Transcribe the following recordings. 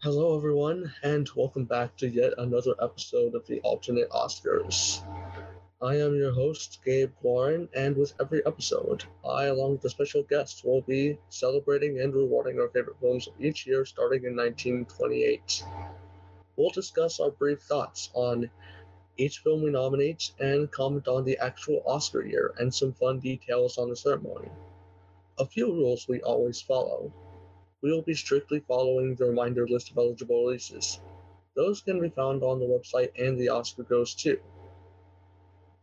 Hello, everyone, and welcome back to yet another episode of the Alternate Oscars. I am your host, Gabe Warren, and with every episode, I, along with a special guest, will be celebrating and rewarding our favorite films of each year starting in 1928. We'll discuss our brief thoughts on each film we nominate and comment on the actual Oscar year and some fun details on the ceremony. A few rules we always follow. We will be strictly following the reminder list of eligible releases. Those can be found on the website and the Oscar goes to.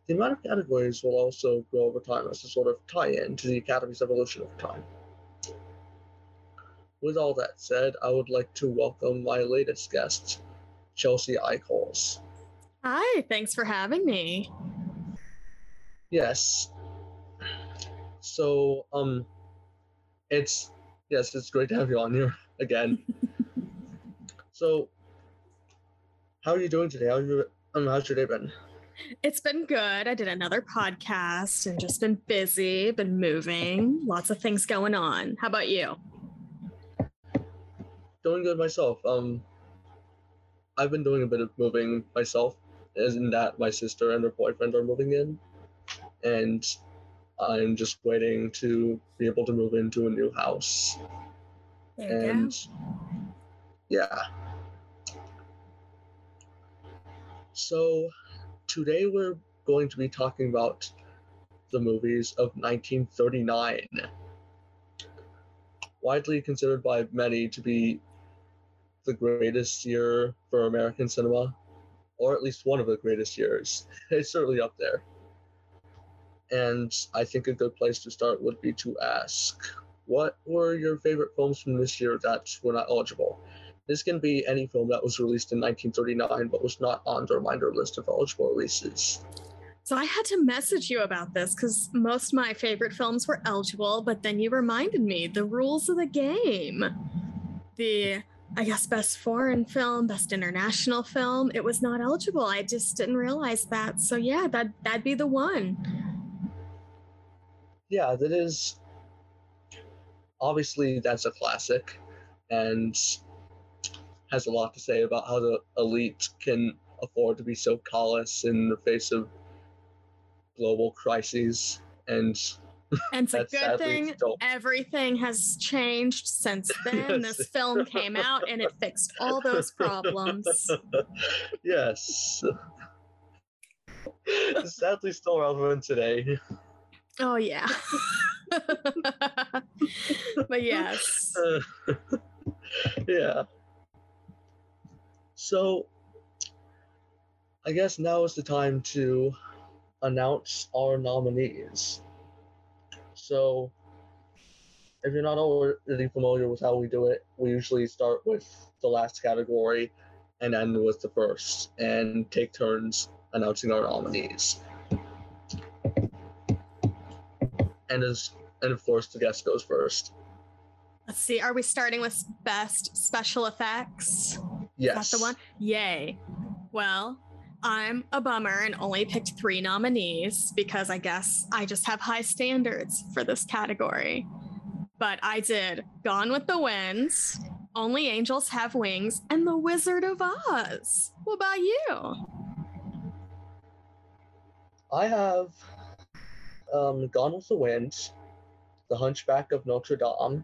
The amount of categories will also grow over time as a sort of tie-in to the Academy's evolution over time. With all that said, I would like to welcome my latest guest, Chelsea Eichholz. Hi, thanks for having me. Yes. So, Yes, it's great to have you on here again. So, how are you doing today? How's your day been? It's been good. I did another podcast and just been busy, been moving, lots of things going on. How about you? Doing good myself. I've been doing a bit of moving myself, as in that my sister and her boyfriend are moving in, and I'm just waiting to be able to move into a new house. So today we're going to be talking about the movies of 1939. Widely considered by many to be the greatest year for American cinema, or at least one of the greatest years. It's certainly up there. And I think a good place to start would be to ask, what were your favorite films from this year that were not eligible? This can be any film that was released in 1939 but was not on the reminder list of eligible releases. So I had to message you about this because most of my favorite films were eligible, but then you reminded me, The Rules of the Game. Best foreign film, best international film. It was not eligible. I just didn't realize that. So yeah, that'd be the one. Yeah, that is, obviously that's a classic and has a lot to say about how the elite can afford to be so callous in the face of global crises. And it's a good thing everything has changed since then. Yes. This film came out and it fixed all those problems. Yes. Sadly still relevant today. Oh, yeah. But yes. Yeah. So, I guess now is the time to announce our nominees. So, if you're not already familiar with how we do it, we usually start with the last category and end with the first, and take turns announcing our nominees. And of course, the guest goes first. Let's see. Are we starting with best special effects? Yes. Is that the one? Yay. Well, I'm a bummer and only picked three nominees because I guess I just have high standards for this category. But I did Gone with the Wind, Only Angels Have Wings, and The Wizard of Oz. What about you? I have Gone with the Wind, The Hunchback of Notre Dame,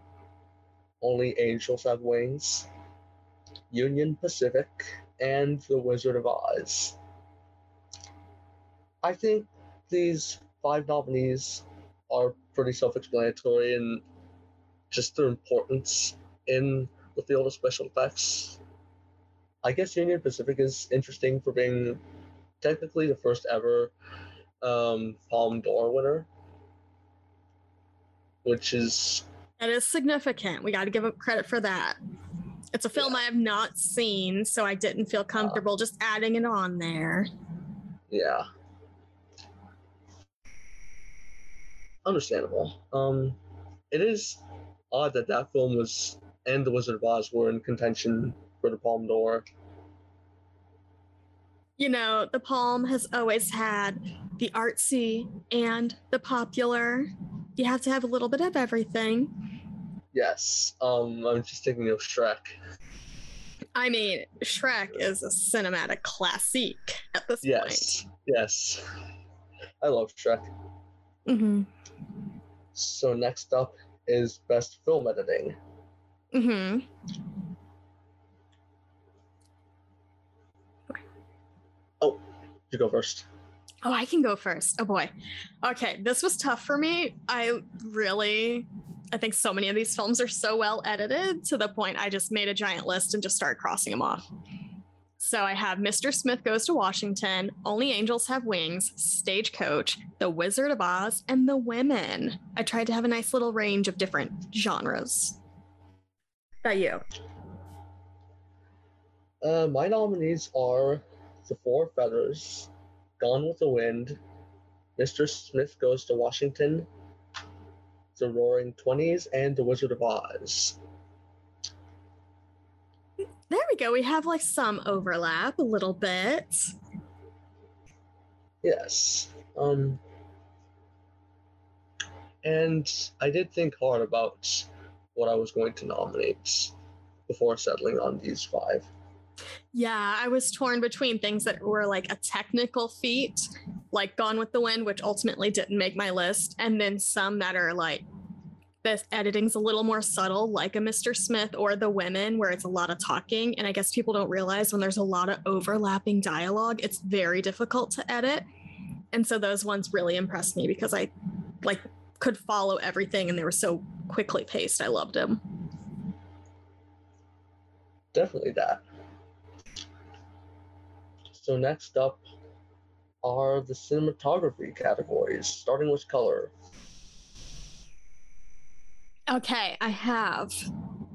Only Angels Have Wings, Union Pacific, and The Wizard of Oz. I think these five nominees are pretty self-explanatory in just their importance in the field of special effects. I guess Union Pacific is interesting for being technically the first ever Palme d'Or winner, which is... That is significant. We got to give him credit for that. It's a film I have not seen, so I didn't feel comfortable just adding it on there. Yeah. Understandable. It is odd that film was, and The Wizard of Oz were in contention for the Palme d'Or. You know, the Palme has always had the artsy and the popular. You have to have a little bit of everything. Yes. I'm just thinking of Shrek. I mean, Shrek is a cinematic classic at this point. Yes, I love Shrek. Mm-hmm. So next up is Best Film Editing. Mm-hmm. Oh, you go first. Oh, I can go first. Oh, boy. Okay, this was tough for me. I think so many of these films are so well edited to the point I just made a giant list and just started crossing them off. So I have Mr. Smith Goes to Washington, Only Angels Have Wings, Stagecoach, The Wizard of Oz, and The Women. I tried to have a nice little range of different genres. How about you? My nominees are The Four Feathers, Gone with the Wind, Mr. Smith Goes to Washington, The Roaring Twenties, and The Wizard of Oz. There we go. We have like some overlap a little bit. Yes. And I did think hard about what I was going to nominate before settling on these five. Yeah, I was torn between things that were like a technical feat, like Gone with the Wind, which ultimately didn't make my list, and then some that are like, this editing's a little more subtle, like a Mr. Smith or The Women, where it's a lot of talking, and I guess people don't realize when there's a lot of overlapping dialogue, it's very difficult to edit, and so those ones really impressed me because I could follow everything, and they were so quickly paced. I loved them. Definitely that. So next up are the cinematography categories, starting with color. Okay, I have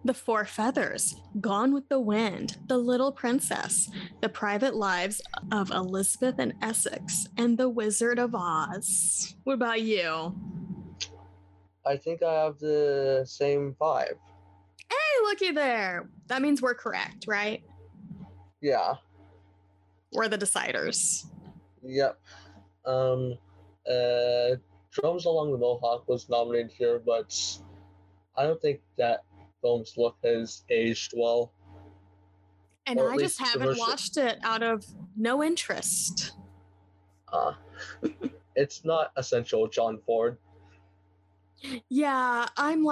The Four Feathers, Gone with the Wind, The Little Princess, The Private Lives of Elizabeth and Essex, and The Wizard of Oz. What about you? I think I have the same five. Hey, looky there. That means we're correct, right? Yeah. We're the deciders. Yep. Drums Along the Mohawk was nominated here, but I don't think that film's look has aged well. And I just haven't watched it out of no interest. It's not essential, John Ford. Yeah, I'm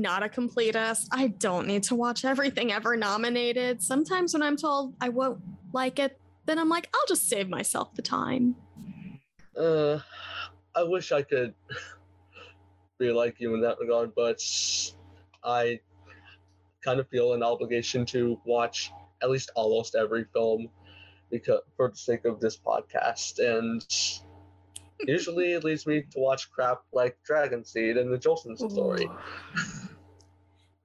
not a completist. I don't need to watch everything ever nominated. Sometimes when I'm told I won't like it, then I'm like, I'll just save myself the time. I wish I could be like you in that regard, but I kind of feel an obligation to watch at least almost every film because for the sake of this podcast, and usually it leads me to watch crap like Dragon Seed and the Jolson Story.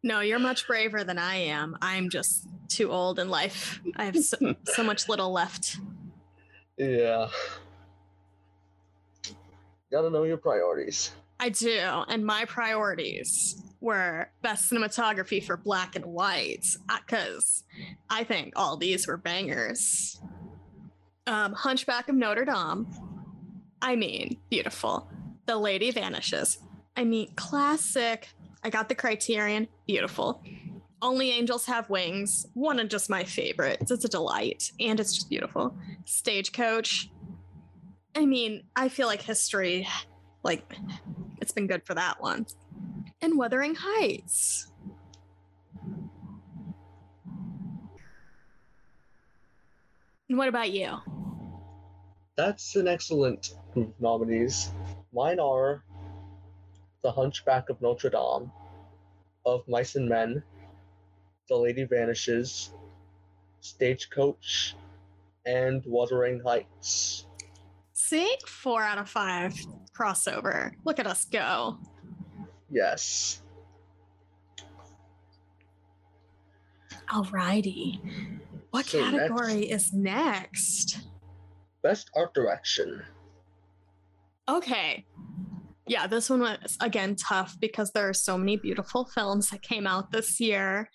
No, you're much braver than I am. I'm just too old in life. I have so much little left. Yeah. Gotta know your priorities. I do, and my priorities were best cinematography for black and white, because I think all these were bangers. Hunchback of Notre Dame. I mean, beautiful. The Lady Vanishes. I mean, classic. I got the Criterion. Beautiful. Only Angels Have Wings. One of just my favorites. It's a delight. And it's just beautiful. Stagecoach. I mean, I feel like history, it's been good for that one. And Wuthering Heights. And what about you? That's an excellent group of nominees. Mine are The Hunchback of Notre Dame, Of Mice and Men, The Lady Vanishes, Stagecoach, and Wuthering Heights. See? 4 out of 5 crossover. Look at us go. Yes. Alrighty. What category is next? Best Art Direction. Okay. Yeah, this one was, again, tough because there are so many beautiful films that came out this year.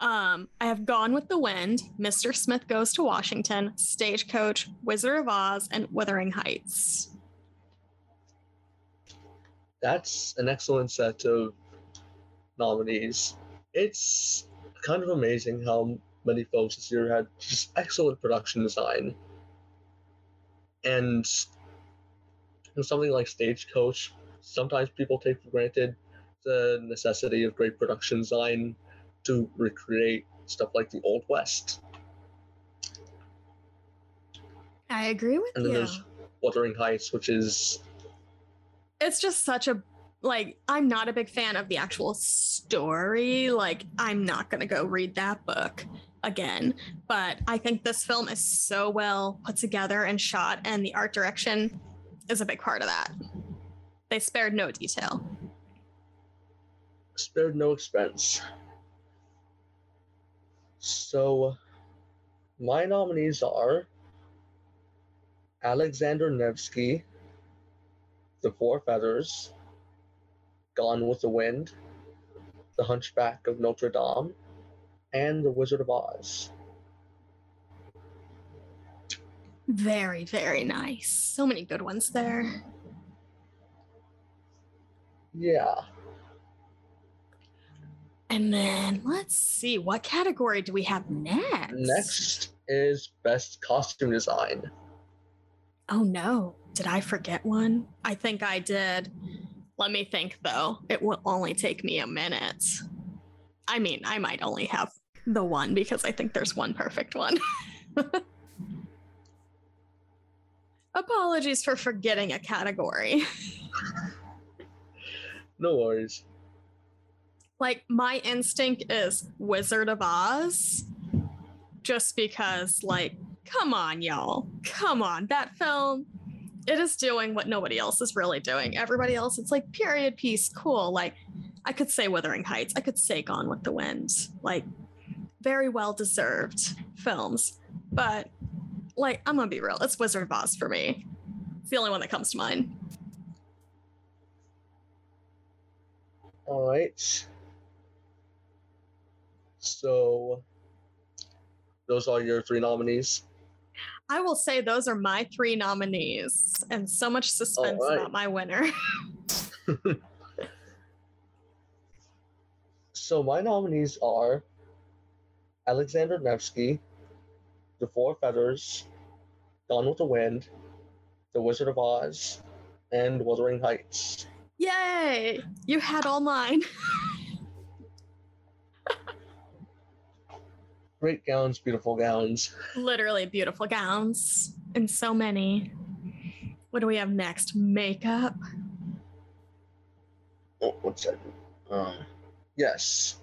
I have Gone with the Wind, Mr. Smith Goes to Washington, Stagecoach, Wizard of Oz, and Wuthering Heights. That's an excellent set of nominees. It's kind of amazing how many folks this year had just excellent production design. And something like Stagecoach, sometimes people take for granted the necessity of great production design to recreate stuff like the Old West. I agree with you. And then there's Wuthering Heights, which is... It's just such a... Like, I'm not a big fan of the actual story. Like, I'm not going to go read that book again. But I think this film is so well put together and shot, and the art direction is a big part of that. They spared no detail. Spared no expense. So, my nominees are Alexander Nevsky, The Four Feathers, Gone with the Wind, The Hunchback of Notre Dame, and The Wizard of Oz. Very, very nice. So many good ones there. Yeah. And then let's see, what category do we have next? Next is Best Costume Design. Oh no, did I forget one? I think I did. Let me think, though. It will only take me a minute. I mean, I might only have the one because I think there's one perfect one. Apologies for forgetting a category. No worries. Like, my instinct is Wizard of Oz. Just because, like, come on, y'all. Come on, that film... It is doing what nobody else is really doing. Everybody else, it's like period piece, cool. Like, I could say Wuthering Heights. I could say Gone with the Wind. Like, very well-deserved films. But, like, I'm going to be real. It's Wizard of Oz for me. It's the only one that comes to mind. All right. So, those are your three nominees. I will say those are my three nominees, and so much suspense about my winner. So my nominees are Alexander Nevsky, The Four Feathers, Gone with the Wind, The Wizard of Oz, and Wuthering Heights. Yay! You had all mine. Great gowns, beautiful gowns. Literally beautiful gowns. And so many. What do we have next? Makeup? Oh, one second. Yes.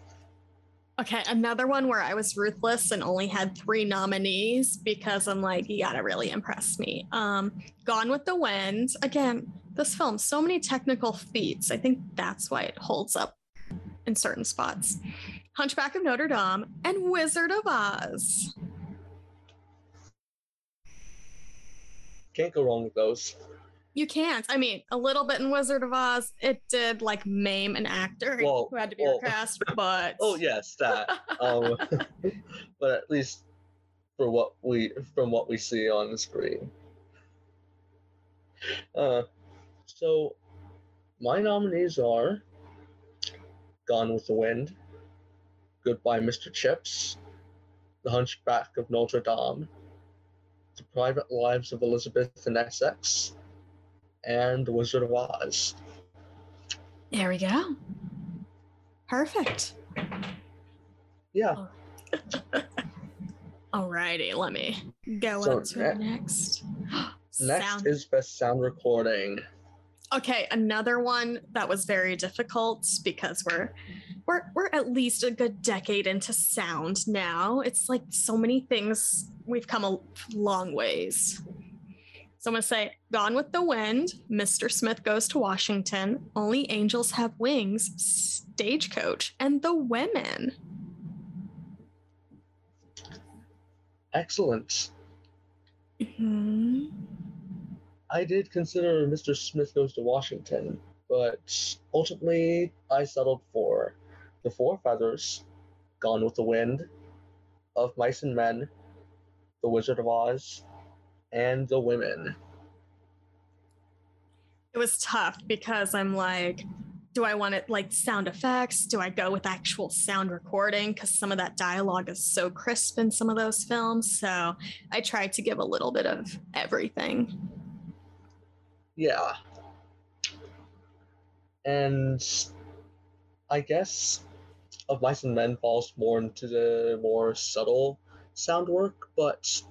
Okay, another one where I was ruthless and only had three nominees because I'm like, you gotta really impress me. Gone with the Wind. Again, this film, so many technical feats. I think that's why it holds up in certain spots. Hunchback of Notre Dame, and Wizard of Oz. Can't go wrong with those. You can't. I mean, a little bit in Wizard of Oz, it did, like, maim an actor who had to be recast, but... Oh, yes, that. But at least from what we see on the screen. So, my nominees are Gone with the Wind, Goodbye, Mr. Chips, The Hunchback of Notre Dame, The Private Lives of Elizabeth and Essex, and The Wizard of Oz. There we go. Perfect. Yeah. Alrighty, let me go up to next. Next is Best Sound Recording. Okay, another one that was very difficult because we're at least a good decade into sound now. It's like so many things, we've come a long ways. So I'm going to say Gone with the Wind, Mr. Smith Goes to Washington, Only Angels Have Wings, Stagecoach, and The Women. Excellent. Mm-hmm. I did consider Mr. Smith Goes to Washington, but ultimately I settled for The Four Feathers, Gone with the Wind, Of Mice and Men, The Wizard of Oz, and The Women. It was tough because I'm like, do I want it like sound effects? Do I go with actual sound recording? Because some of that dialogue is so crisp in some of those films. So I try to give a little bit of everything. Yeah. And I guess Of Mice and Men falls more into the more subtle sound work, but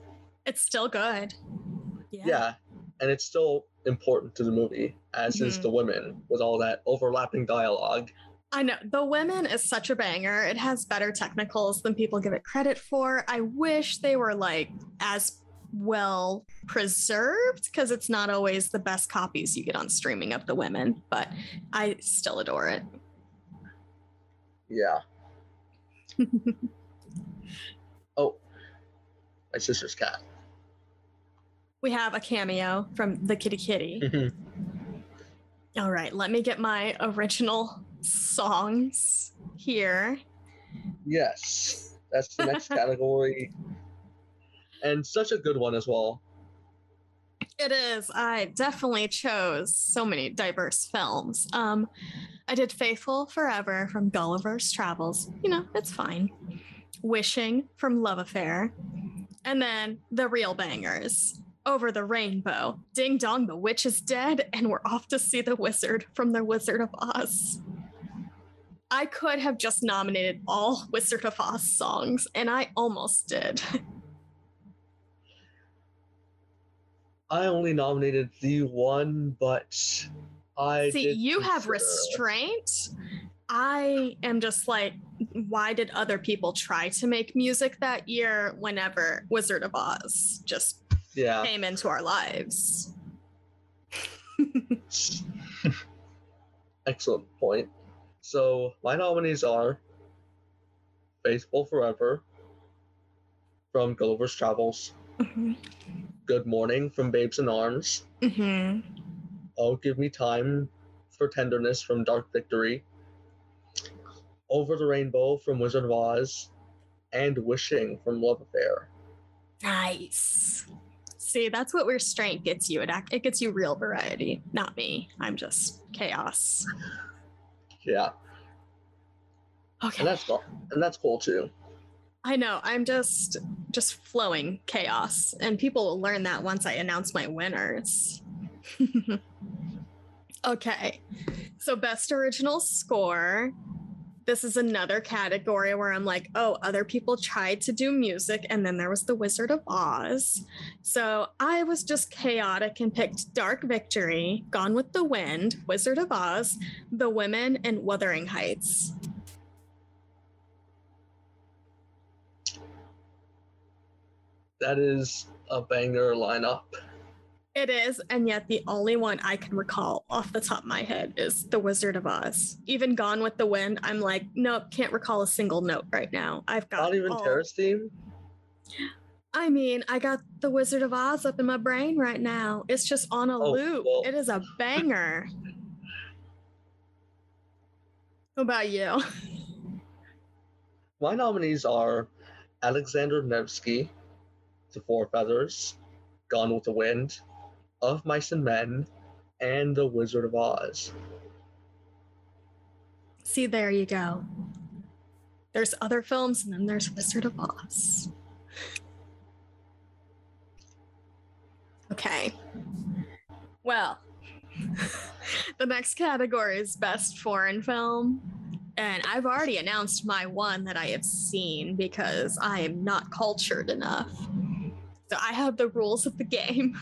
it's still good. Yeah. And it's still important to the movie, as is The Women, with all that overlapping dialogue. I know. The Women is such a banger. It has better technicals than people give it credit for. I wish they were like as well preserved, because it's not always the best copies you get on streaming of The Women, but I still adore it. Yeah. Oh, my sister's cat. We have a cameo from the Kitty Kitty. All right, let me get my original songs here. Yes, that's the next category. And such a good one as well. It is. I definitely chose so many diverse films. I did Faithful Forever from Gulliver's Travels. You know, it's fine. Wishing from Love Affair. And then the real bangers. Over the Rainbow, Ding Dong, the Witch is Dead, and We're Off to See the Wizard from The Wizard of Oz. I could have just nominated all Wizard of Oz songs, and I almost did. I only nominated the one, but I see, you have restraint. I am just like, why did other people try to make music that year whenever Wizard of Oz just came into our lives? Excellent point. So my nominees are Faithful Forever from Gulliver's Travels, Good Morning from Babes in Arms, Oh Give Me Time for Tenderness from Dark Victory, Over the Rainbow from Wizard of Oz, and Wishing from Love Affair. Nice. See, that's what restraint gets you. It gets you real variety, not me. I'm just chaos. Yeah. Okay. And that's cool too. I know. I'm just flowing chaos, and people will learn that once I announce my winners. Okay. So best original score. This is another category where I'm like, oh, other people tried to do music, and then there was The Wizard of Oz. So I was just chaotic and picked Dark Victory, Gone with the Wind, Wizard of Oz, The Women, and Wuthering Heights. That is a banger lineup. It is, and yet the only one I can recall off the top of my head is The Wizard of Oz. Even Gone with the Wind, I'm like, nope, can't recall a single note right now. Not even Terrace Theme? I mean, I got The Wizard of Oz up in my brain right now. It's just on a loop. Well. It is a banger. How about you? My nominees are Alexander Nevsky, The Four Feathers, Gone with the Wind, Of Mice and Men, and The Wizard of Oz. See, there you go. There's other films, and then there's Wizard of Oz. Okay. Well, the next category is Best Foreign Film. And I've already announced my one that I have seen because I am not cultured enough. So I have The Rules of the Game.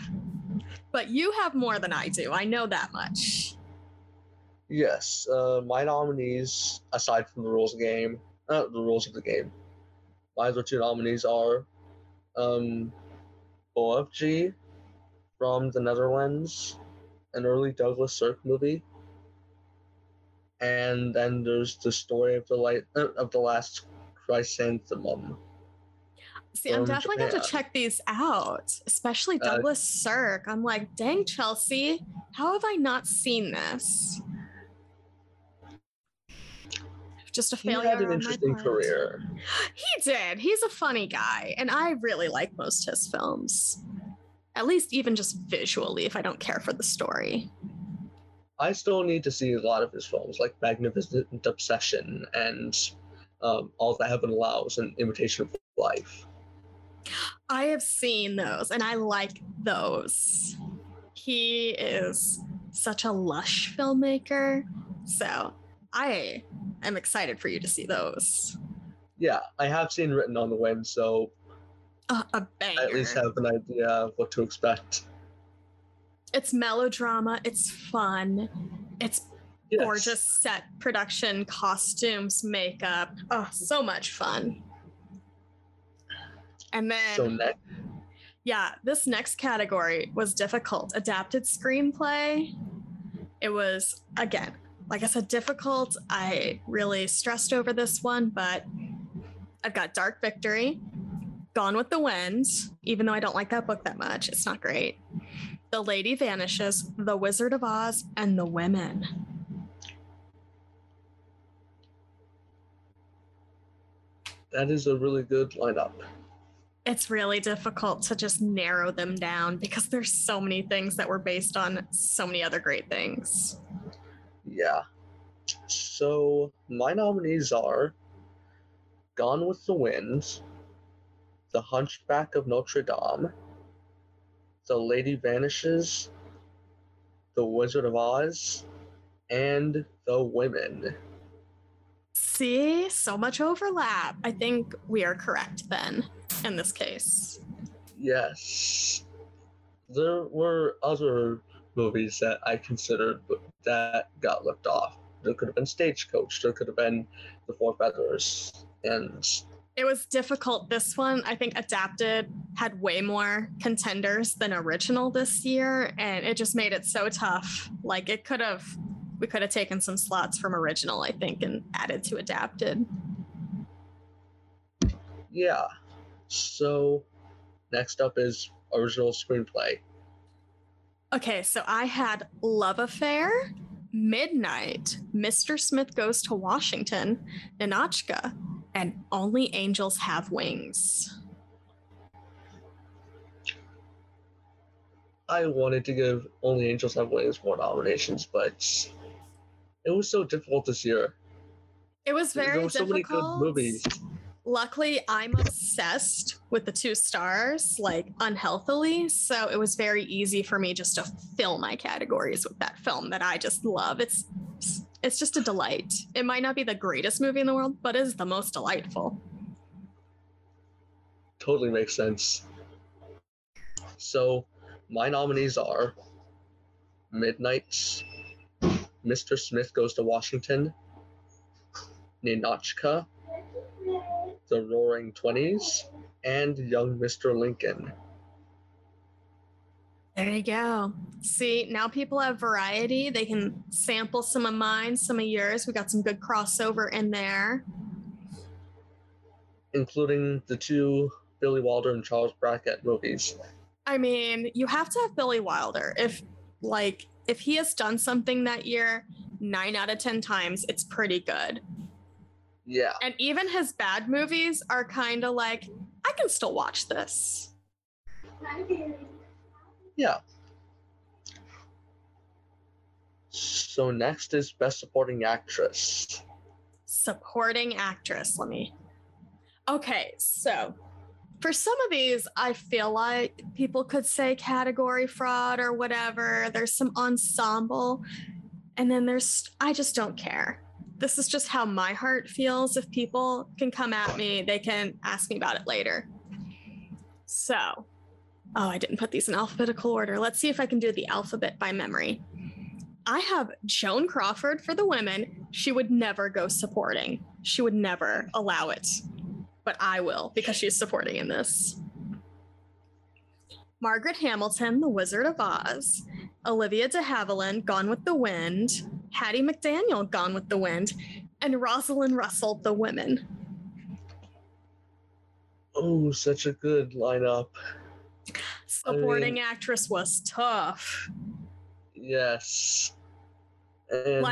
But you have more than I do. I know that much. Yes. My nominees, aside from The Rules of the Game, my other two nominees are OFG from the Netherlands, an early Douglas Sirk movie. And then there's The Story of the Last Chrysanthemum. See, I'm definitely going to check these out, especially Douglas Sirk. I'm like, dang, Chelsea, how have I not seen this? Just a failure. He had an interesting career. He did. He's a funny guy, and I really like most his films. At least even just visually, if I don't care for the story. I still need to see a lot of his films, like Magnificent Obsession and All That Heaven Allows and Imitation of Life. I have seen those, and I like those. He is such a lush filmmaker, so I am excited for you to see those. Yeah, I have seen Written on the Wind, so a banger. I at least have an idea of what to expect. It's melodrama, it's fun, it's gorgeous set production, costumes, makeup. Oh, so much fun. And then, this next category was difficult. Adapted screenplay. It was, again, like I said, difficult. I really stressed over this one, but I've got Dark Victory, Gone with the Wind, even though I don't like that book that much. It's not great. The Lady Vanishes, The Wizard of Oz, and The Women. That is a really good lineup. It's really difficult to just narrow them down because there's so many things that were based on so many other great things. Yeah. So my nominees are Gone with the Wind, The Hunchback of Notre Dame, The Lady Vanishes, The Wizard of Oz, and The Women. See, so much overlap. I think we are correct then. In this case, yes, there were other movies that I considered that got left off. There could have been Stagecoach, there could have been The Four Feathers, and it was difficult. This one, I think, adapted had way more contenders than original this year, and it just made it so tough. Like we could have taken some slots from original, I think, and added to adapted. Yeah. So, next up is original screenplay. Okay, so I had Love Affair, Midnight, Mr. Smith Goes to Washington, Ninotchka, and Only Angels Have Wings. I wanted to give Only Angels Have Wings more nominations, but it was so difficult this year. It was very difficult. There were so many good movies. Luckily, I'm obsessed with the 2 stars, like, unhealthily, so it was very easy for me just to fill my categories with that film that I just love. It's just a delight. It might not be the greatest movie in the world, but it is the most delightful. Totally makes sense. So, my nominees are Midnight, Mr. Smith Goes to Washington, Ninotchka, The Roaring Twenties, and Young Mr. Lincoln. There you go. See, now people have variety. They can sample some of mine, some of yours. We got some good crossover in there. Including the 2 Billy Wilder and Charles Brackett movies. I mean, you have to have Billy Wilder. If he has done something that year, 9 out of 10 times, it's pretty good. Yeah. And even his bad movies are kind of like, I can still watch this. Yeah. So next is Best Supporting Actress. Supporting Actress. Okay, so for some of these, I feel like people could say category fraud or whatever. There's some ensemble. And then I just don't care. This is just how my heart feels. If people can come at me, they can ask me about it later. So, I didn't put these in alphabetical order. Let's see if I can do the alphabet by memory. I have Joan Crawford for The Women. She would never go supporting. She would never allow it, but I will because she's supporting in this. Margaret Hamilton, The Wizard of Oz. Olivia de Havilland, Gone with the Wind. Hattie McDaniel, Gone with the Wind. And Rosalind Russell, The Women. Oh, such a good lineup. Supporting actress was tough. Yes. And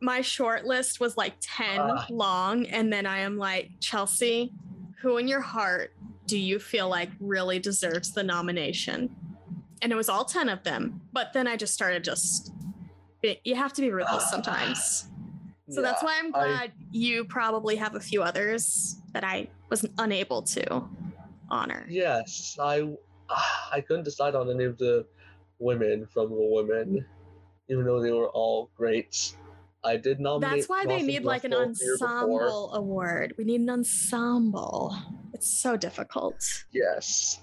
my short list was like 10 long, and then I am like, Chelsea, who in your heart do you feel like really deserves the nomination? And it was all 10 of them, but then I just started you have to be realistic sometimes. So yeah, that's why I'm glad you probably have a few others that I was unable to honor. Yes, I couldn't decide on any of the women from The Women, even though they were all great. I did nominate. That's why they need like an ensemble award. We need an ensemble. It's so difficult. Yes.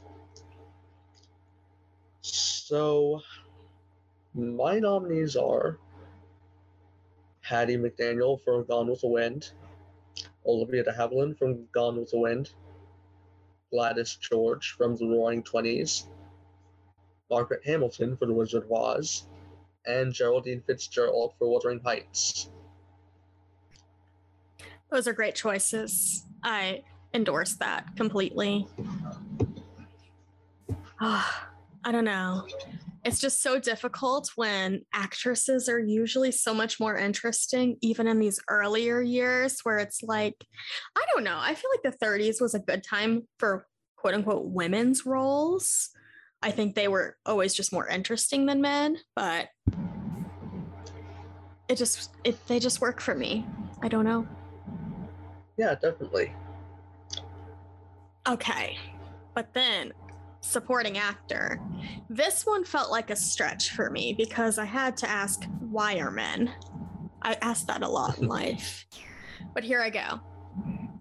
So my nominees are Hattie McDaniel from Gone with the Wind, Olivia de Havilland from Gone with the Wind, Gladys George from The Roaring Twenties, Margaret Hamilton for The Wizard of Oz, and Geraldine Fitzgerald for Wuthering Heights. Those are great choices. I endorse that completely. Oh, I don't know. It's just so difficult when actresses are usually so much more interesting, even in these earlier years where it's like, I don't know. I feel like the 30s was a good time for quote unquote women's roles. I think they were always just more interesting than men, but they just work for me. I don't know. Yeah, definitely. Okay. But then supporting actor. This one felt like a stretch for me because I had to ask, why are men? I asked that a lot in life. But here I go.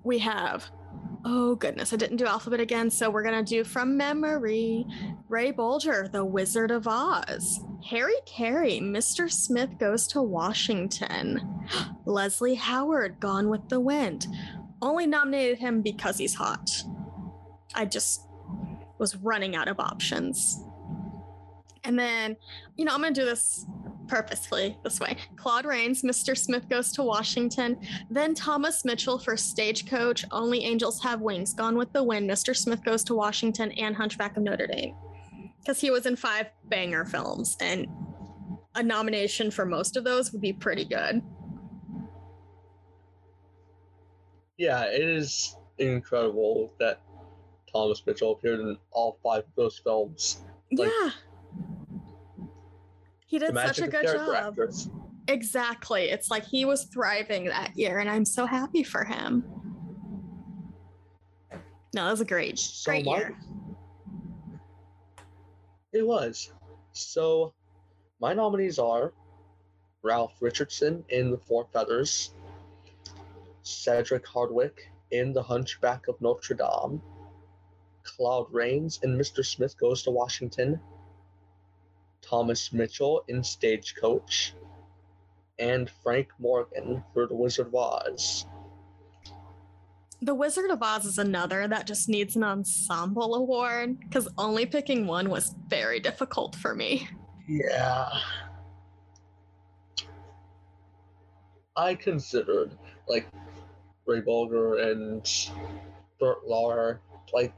We have, oh goodness, I didn't do alphabet again, so we're going to do from memory. Ray Bolger, The Wizard of Oz. Harry Carey, Mr. Smith Goes to Washington. Leslie Howard, Gone with the Wind. Only nominated him because he's hot. I just was running out of options. And then, you know, I'm going to do this purposefully this way. Claude Rains, Mr. Smith Goes to Washington, then Thomas Mitchell for Stagecoach, Only Angels Have Wings, Gone with the Wind, Mr. Smith Goes to Washington, and Hunchback of Notre Dame. Because he was in 5 banger films, and a nomination for most of those would be pretty good. Yeah, it is incredible that Thomas Mitchell appeared in all 5 of those films. Like, yeah. He did such a good job. Actress. Exactly. It's like he was thriving that year, and I'm so happy for him. No, that was a great year. It was. So my nominees are Ralph Richardson in The Four Feathers, Cedric Hardwick in The Hunchback of Notre Dame, Claude Rains in Mr. Smith Goes to Washington, Thomas Mitchell in Stagecoach, and Frank Morgan for The Wizard of Oz. The Wizard of Oz is another that just needs an ensemble award, because only picking one was very difficult for me. Yeah. I considered, like, Ray Bolger and Burt Lauer. Like,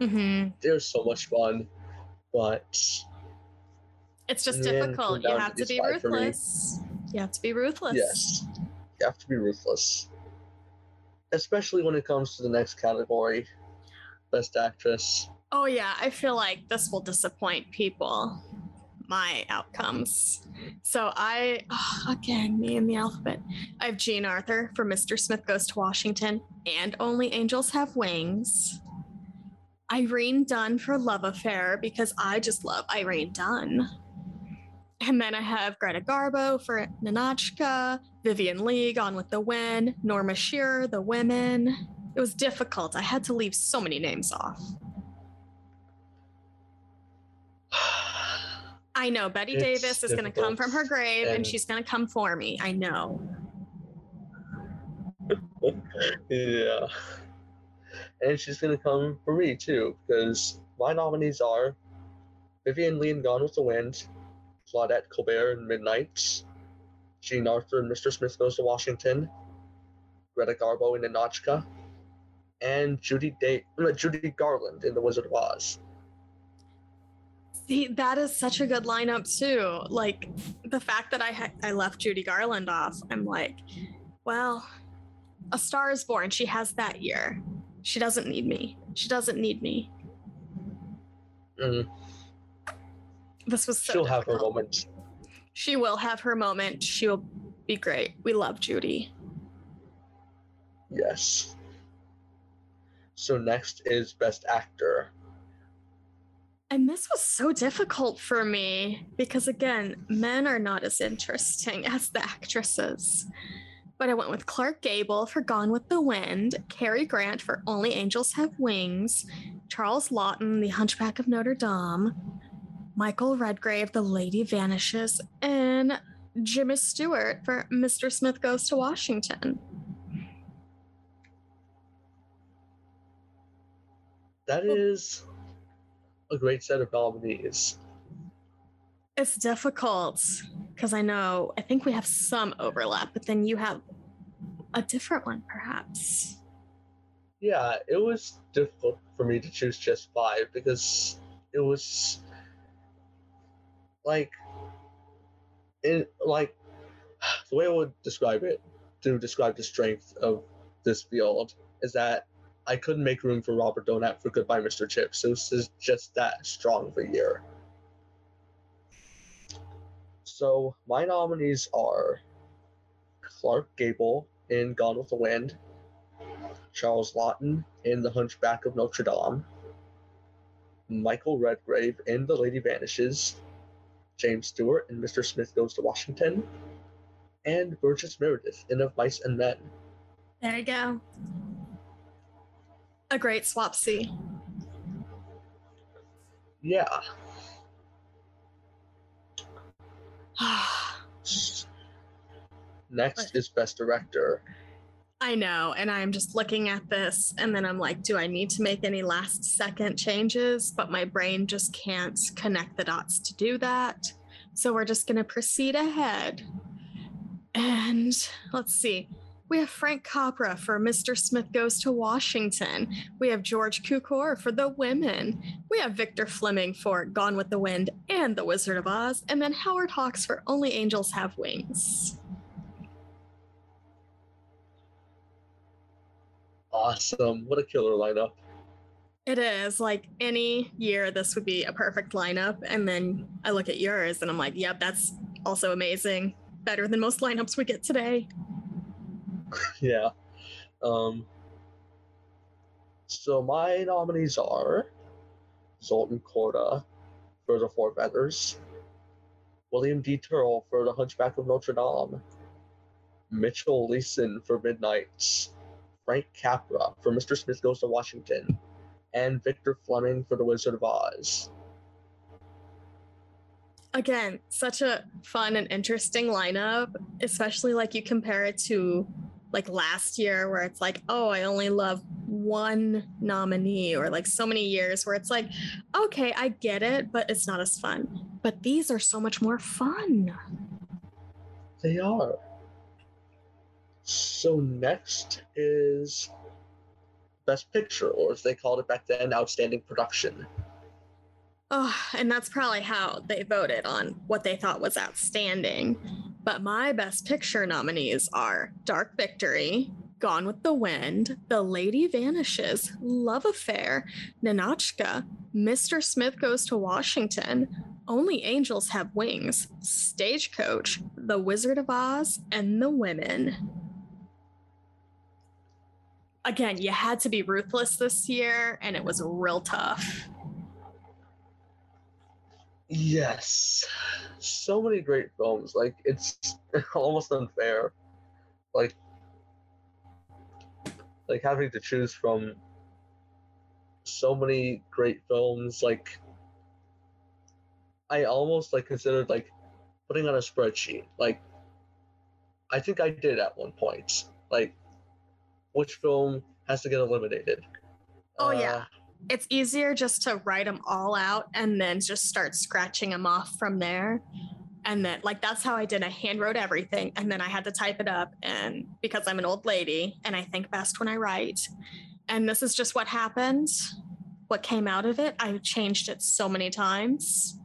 they're so much fun, but it's just difficult. You have to be ruthless. Yes, you have to be ruthless. Especially when it comes to the next category, Best Actress. Oh, yeah. I feel like this will disappoint people, my outcomes. So me and the alphabet. I have Jean Arthur for Mr. Smith Goes to Washington and Only Angels Have Wings. Irene Dunne for Love Affair, because I just love Irene Dunne. And then I have Greta Garbo for Ninotchka, Vivien Leigh, Gone with the Wind, Norma Shearer, The Women. It was difficult. I had to leave so many names off. I know, Betty Davis is going to come from her grave and she's going to come for me. I know. Yeah. And she's going to come for me, too, because my nominees are Vivien Leigh in Gone with the Wind, Claudette Colbert in Midnight, Jean Arthur in Mr. Smith Goes to Washington, Greta Garbo in Ninotchka, and Judy Garland in The Wizard of Oz. See, that is such a good lineup, too. Like, the fact that I left Judy Garland off, I'm like, well, A Star is Born, she has that year. She doesn't need me. This was so difficult. She'll have her moment. She will have her moment. She will be great. We love Judy. Yes. So next is Best Actor. And this was so difficult for me because, again, men are not as interesting as the actresses. But I went with Clark Gable for Gone with the Wind, Cary Grant for Only Angels Have Wings, Charles Laughton, The Hunchback of Notre Dame, Michael Redgrave, The Lady Vanishes, and Jimmy Stewart for Mr. Smith Goes to Washington. That is a great set of nominees. It's difficult because I think we have some overlap, but then you have a different one, perhaps. Yeah, it was difficult for me to choose just five because it was like the way I would describe it, to describe the strength of this field, is that I couldn't make room for Robert Donat for Goodbye, Mr. Chips. So this is just that strong of a year. So my nominees are Clark Gable in Gone with the Wind, Charles Laughton in The Hunchback of Notre Dame, Michael Redgrave in The Lady Vanishes, James Stewart in Mr. Smith Goes to Washington, and Burgess Meredith in Of Mice and Men. There you go. A great swapsie. Yeah. Next is Best Director. I know, and I'm just looking at this, and then I'm like, do I need to make any last-second changes? But my brain just can't connect the dots to do that. So we're just going to proceed ahead. And let's see. We have Frank Capra for Mr. Smith Goes to Washington. We have George Cukor for The Women. We have Victor Fleming for Gone with the Wind and The Wizard of Oz. And then Howard Hawks for Only Angels Have Wings. Awesome. What a killer lineup. It is. Like, any year, this would be a perfect lineup. And then I look at yours and I'm like, yep, that's also amazing. Better than most lineups we get today. Yeah. So my nominees are Zoltan Korda for The Four Feathers, William D. Turrell for The Hunchback of Notre Dame, Mitchell Leeson for Midnight, Frank Capra for Mr. Smith Goes to Washington, and Victor Fleming for The Wizard of Oz. Again, such a fun and interesting lineup, especially like you compare it to like last year where it's like, oh, I only love one nominee, or like so many years where it's like, okay, I get it, but it's not as fun. But these are so much more fun. They are. So next is Best Picture, or as they called it back then, Outstanding Production. Oh, and that's probably how they voted on what they thought was outstanding. But my Best Picture nominees are Dark Victory, Gone with the Wind, The Lady Vanishes, Love Affair, Ninotchka, Mr. Smith Goes to Washington, Only Angels Have Wings, Stagecoach, The Wizard of Oz, and The Women. Again, you had to be ruthless this year, and it was real tough. Yes. So many great films. Like, it's almost unfair. Like having to choose from so many great films. Like, I almost considered putting on a spreadsheet. Like, I think I did at one point. Like, which film has to get eliminated? Oh, yeah. It's easier just to write them all out and then just start scratching them off from there. And then, that's how I did. I handwrote everything, and then I had to type it up. And because I'm an old lady, and I think best when I write. And this is just what happened, what came out of it. I changed it so many times.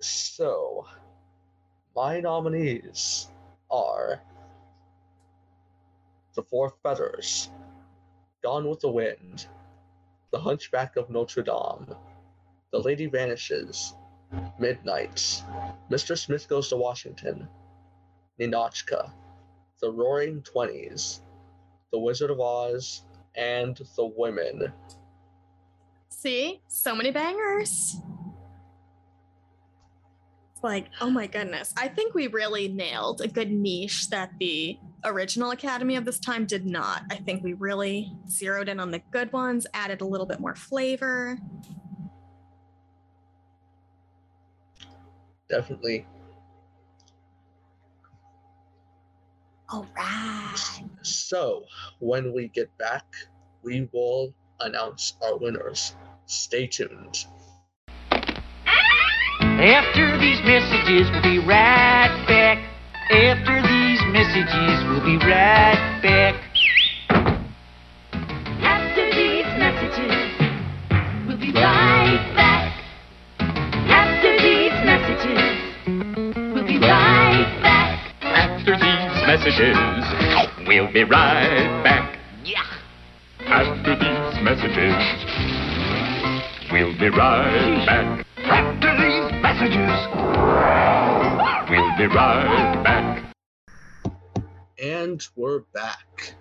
So, my nominees are The Four Feathers, Gone with the Wind, The Hunchback of Notre Dame, The Lady Vanishes, Midnight, Mr. Smith Goes to Washington, Ninotchka, The Roaring Twenties, The Wizard of Oz, and The Women. See? So many bangers. It's like, oh my goodness. I think we really nailed a good niche that the original Academy of this time did not. I think we really zeroed in on the good ones, added a little bit more flavor. Definitely. All right. So when we get back, we will announce our winners. Stay tuned. After these messages, we'll be right back. After these messages, we'll be right back. After these messages, we'll be right back. Messages. We'll be right back. Yeah. After these messages, we'll be right back. After these messages, we'll be right back. And we're back.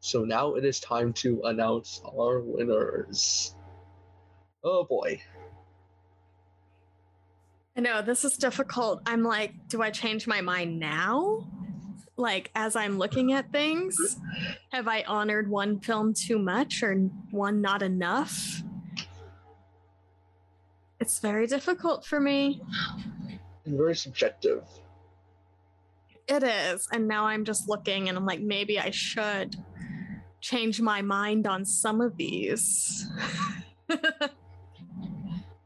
So now it is time to announce our winners. Oh boy. I know, this is difficult. I'm like, do I change my mind now? Like, as I'm looking at things, have I honored one film too much or one not enough? It's very difficult for me. And very subjective. It is. And now I'm just looking and I'm like, maybe I should change my mind on some of these.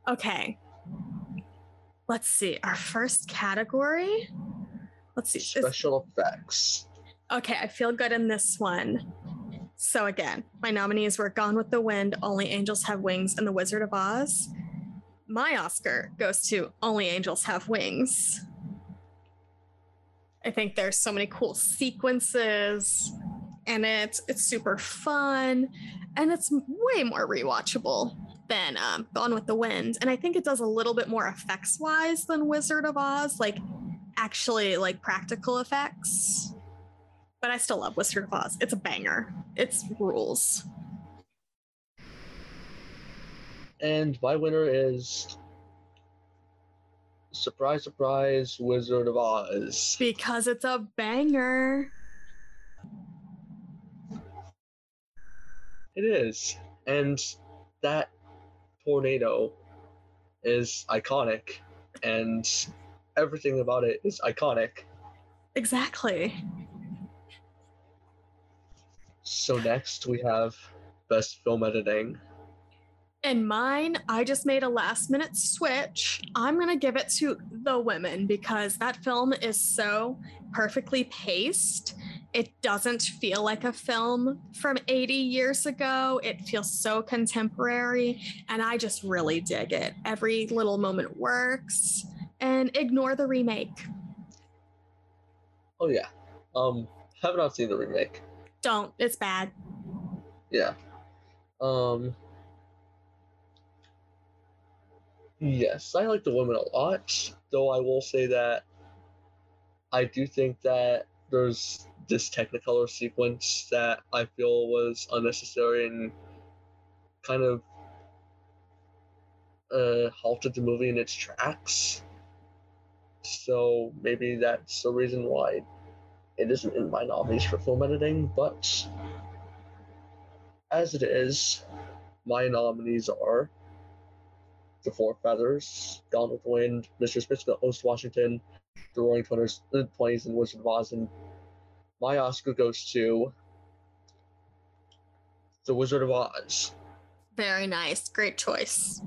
Okay. Let's see. Our first category... Let's see. Special effects. Okay, I feel good in this one. So again, my nominees were Gone with the Wind, Only Angels Have Wings, and The Wizard of Oz. My Oscar goes to Only Angels Have Wings. I think there's so many cool sequences, and it's super fun, and it's way more rewatchable than Gone with the Wind. And I think it does a little bit more effects-wise than Wizard of Oz, like actually like practical effects, but I still love Wizard of Oz. It's a banger. It's rules. And my winner is, surprise, surprise, Wizard of Oz. Because it's a banger. It is. And that tornado is iconic, and everything about it is iconic. Exactly. So next we have Best Film Editing. And mine, I just made a last minute switch. I'm going to give it to The Women because that film is so perfectly paced. It doesn't feel like a film from 80 years ago. It feels so contemporary, and I just really dig it. Every little moment works. And ignore the remake. Oh yeah. Have not seen the remake. Don't. It's bad. Yeah. Yes, I like The Women a lot, though I will say that I do think that there's this Technicolor sequence that I feel was unnecessary and kind of halted the movie in its tracks. So maybe that's the reason why it isn't in my nominees for film editing, but as it is, my nominees are The Four Feathers, Gone with the Wind, Mr. Smith Goes to Washington, The Roaring Twenties, and Wizard of Oz. And my Oscar goes to The Wizard of Oz. Very nice. Great choice.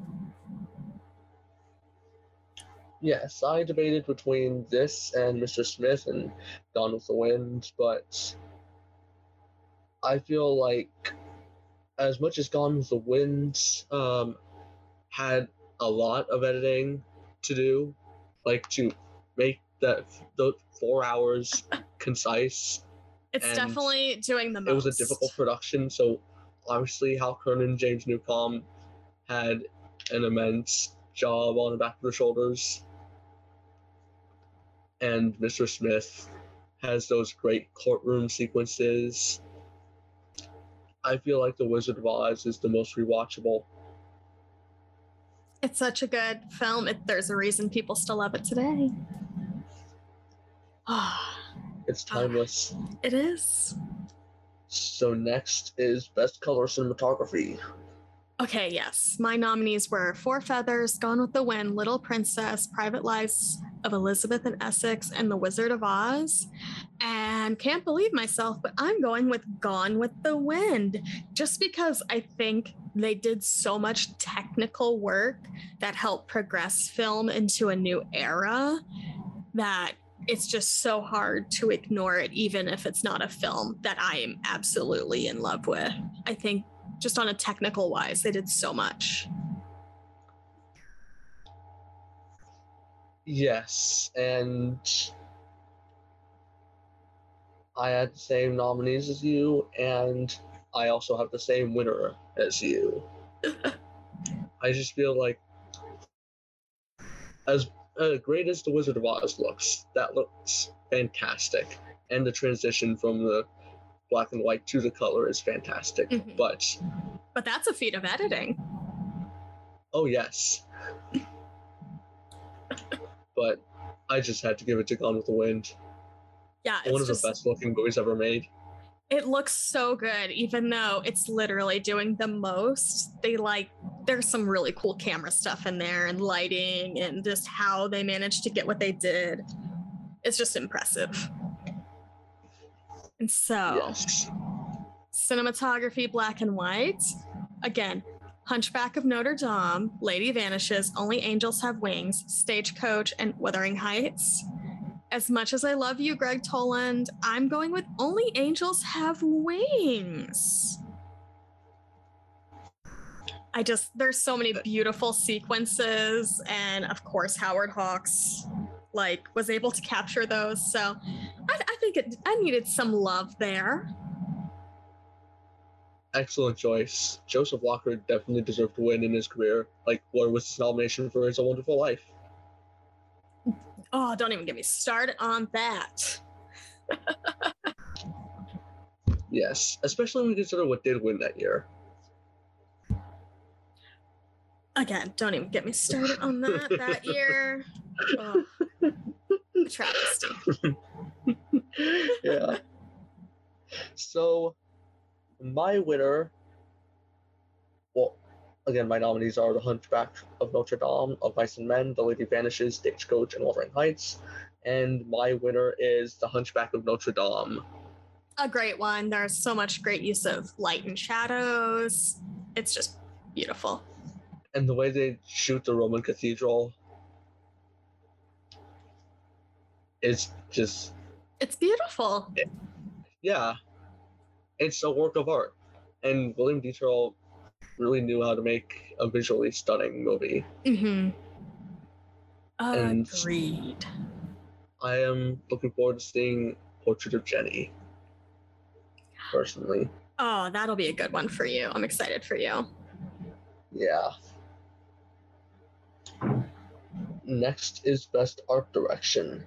Yes, I debated between this and Mr. Smith and Gone with the Wind, but I feel like as much as Gone with the Wind had a lot of editing to do, like to make those 4 hours concise. It's definitely doing the most. It was a difficult production, so obviously Hal Kernan and James Newcomb had an immense job on the back of their shoulders. And Mr. Smith has those great courtroom sequences. I feel like The Wizard of Oz is the most rewatchable. It's such a good film. There's a reason people still love it today. It's timeless. It is. So next is Best Color Cinematography. Okay, yes. My nominees were Four Feathers, Gone with the Wind, Little Princess, Private Lives of Elizabeth and Essex, and The Wizard of Oz. And can't believe myself, but I'm going with Gone with the Wind, just because I think they did so much technical work that helped progress film into a new era that it's just so hard to ignore it, even if it's not a film that I am absolutely in love with. I think just on a technical wise, they did so much. Yes, and I had the same nominees as you, and I also have the same winner as you. I just feel like, as great as The Wizard of Oz looks, that looks fantastic. And the transition from the black and white to the color is fantastic. Mm-hmm. But that's a feat of editing. Oh, yes. But I just had to give it to Gone with the Wind. Yeah, it's one of the best looking movies ever made. It looks so good, even though it's literally doing the most. There's some really cool camera stuff in there and lighting and just how they managed to get what they did. It's just impressive. And so, yes. Cinematography, black and white. Again, Hunchback of Notre Dame, Lady Vanishes, Only Angels Have Wings, Stagecoach, and Wuthering Heights. As much as I love you, Greg Toland, I'm going with Only Angels Have Wings. There's so many beautiful sequences, and of course, Howard Hawks was able to capture those. So I think I needed some love there. Excellent choice. Joseph Walker definitely deserved to win in his career. What was his nomination for It's a Wonderful Life? Oh, don't even get me started on that. Yes, especially when we consider what did win that year. Again, don't even get me started on that that year. Oh, travesty. Yeah. So, my winner, again, my nominees are The Hunchback of Notre Dame, Of Mice and Men, The Lady Vanishes, Stagecoach, and Wuthering Heights. And my winner is The Hunchback of Notre Dame. A great one. There's so much great use of light and shadows. It's just beautiful. And the way they shoot the Roman cathedral is just... It's beautiful. Yeah. It's a work of art. And William Dieterle really knew how to make a visually stunning movie. Mm-hmm. Agreed. I am looking forward to seeing Portrait of Jenny, personally. Oh, that'll be a good one for you. I'm excited for you. Yeah. Next is Best Art Direction.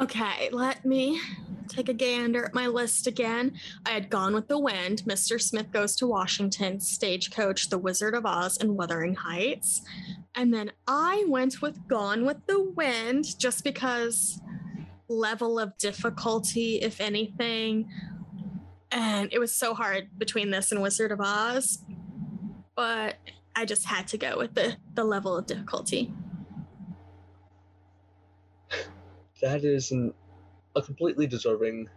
Okay, let me take a gander at my list again. I had Gone with the Wind, Mr. Smith Goes to Washington, Stagecoach, The Wizard of Oz, and Wuthering Heights. And then I went with Gone with the Wind just because level of difficulty, if anything. And it was so hard between this and Wizard of Oz, but I just had to go with the level of difficulty. That is a completely deserving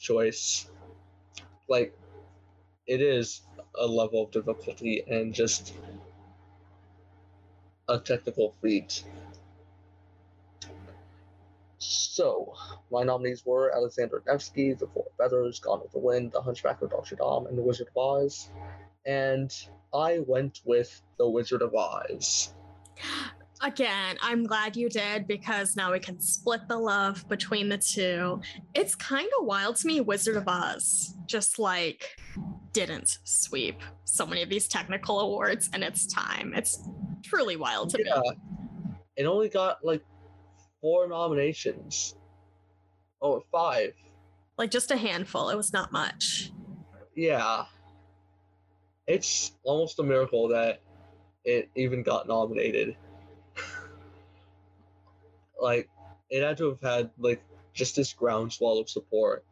choice. It is a level of difficulty and just a technical feat. So, my nominees were Alexander Nevsky, The Four Feathers, Gone with the Wind, The Hunchback of Notre Dame, and The Wizard of Oz. And I went with The Wizard of Oz. Again, I'm glad you did, because now we can split the love between the two. It's kind of wild to me, Wizard of Oz. Just didn't sweep so many of these technical awards in its time. It's truly wild to me. It only got like 4 nominations. Oh, 5. Like just a handful. It was not much. Yeah. It's almost a miracle that it even got nominated. Like, it had to have had like just this groundswell of support.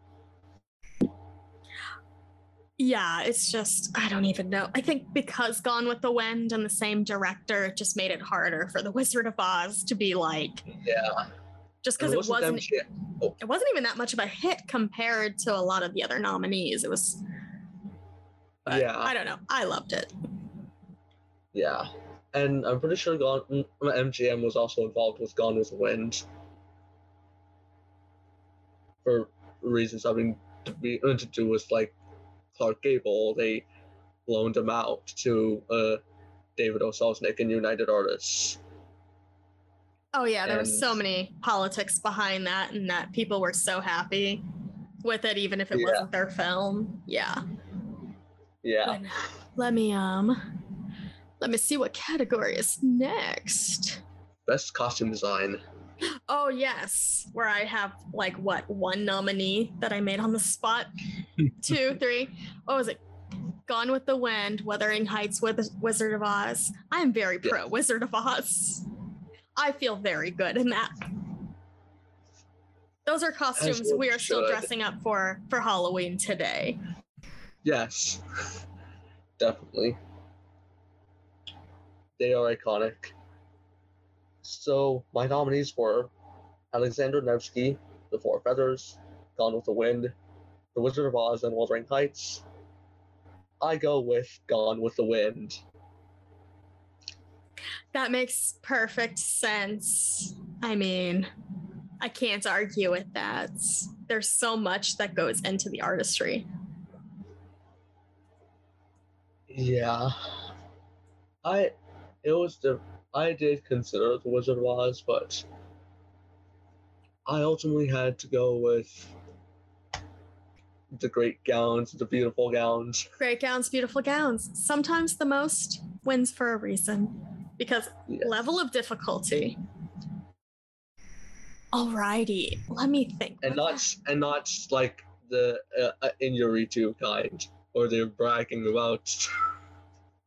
Yeah, it's just, I don't even know. I think because Gone with the Wind and the same director, it just made it harder for The Wizard of Oz to be like... Yeah. Just because it wasn't even that much of a hit compared to a lot of the other nominees. It was... Yeah. I don't know. I loved it. Yeah. And I'm pretty sure MGM was also involved with Gone with the Wind. For reasons having to do with, like, Clark Gable, they loaned him out to David O. Selznick and United Artists. Oh, yeah, there was so many politics behind that, and that people were so happy with it, even if it wasn't their film. Yeah. Yeah. Let me see what category is next. Best costume design. Oh, yes. Where I have, like, what, 1 nominee that I made on the spot? 2, 3. What was it? Gone with the Wind, Wuthering Heights, Wizard of Oz. I am very pro Wizard of Oz. I feel very good in that. Those are costumes we are still dressing up for Halloween today. Yes. Definitely. They are iconic. So, my nominees were Alexander Nevsky, The Four Feathers, Gone with the Wind, The Wizard of Oz, and Wuthering Heights. I go with Gone with the Wind. That makes perfect sense. I mean, I can't argue with that. There's so much that goes into the artistry. Yeah. I did consider The Wizard of Oz, but I ultimately had to go with the great gowns, the beautiful gowns. Great gowns, beautiful gowns. Sometimes the most wins for a reason, because level of difficulty. Alrighty, let me think. And not like the in-your-YouTube kind, or they're bragging about...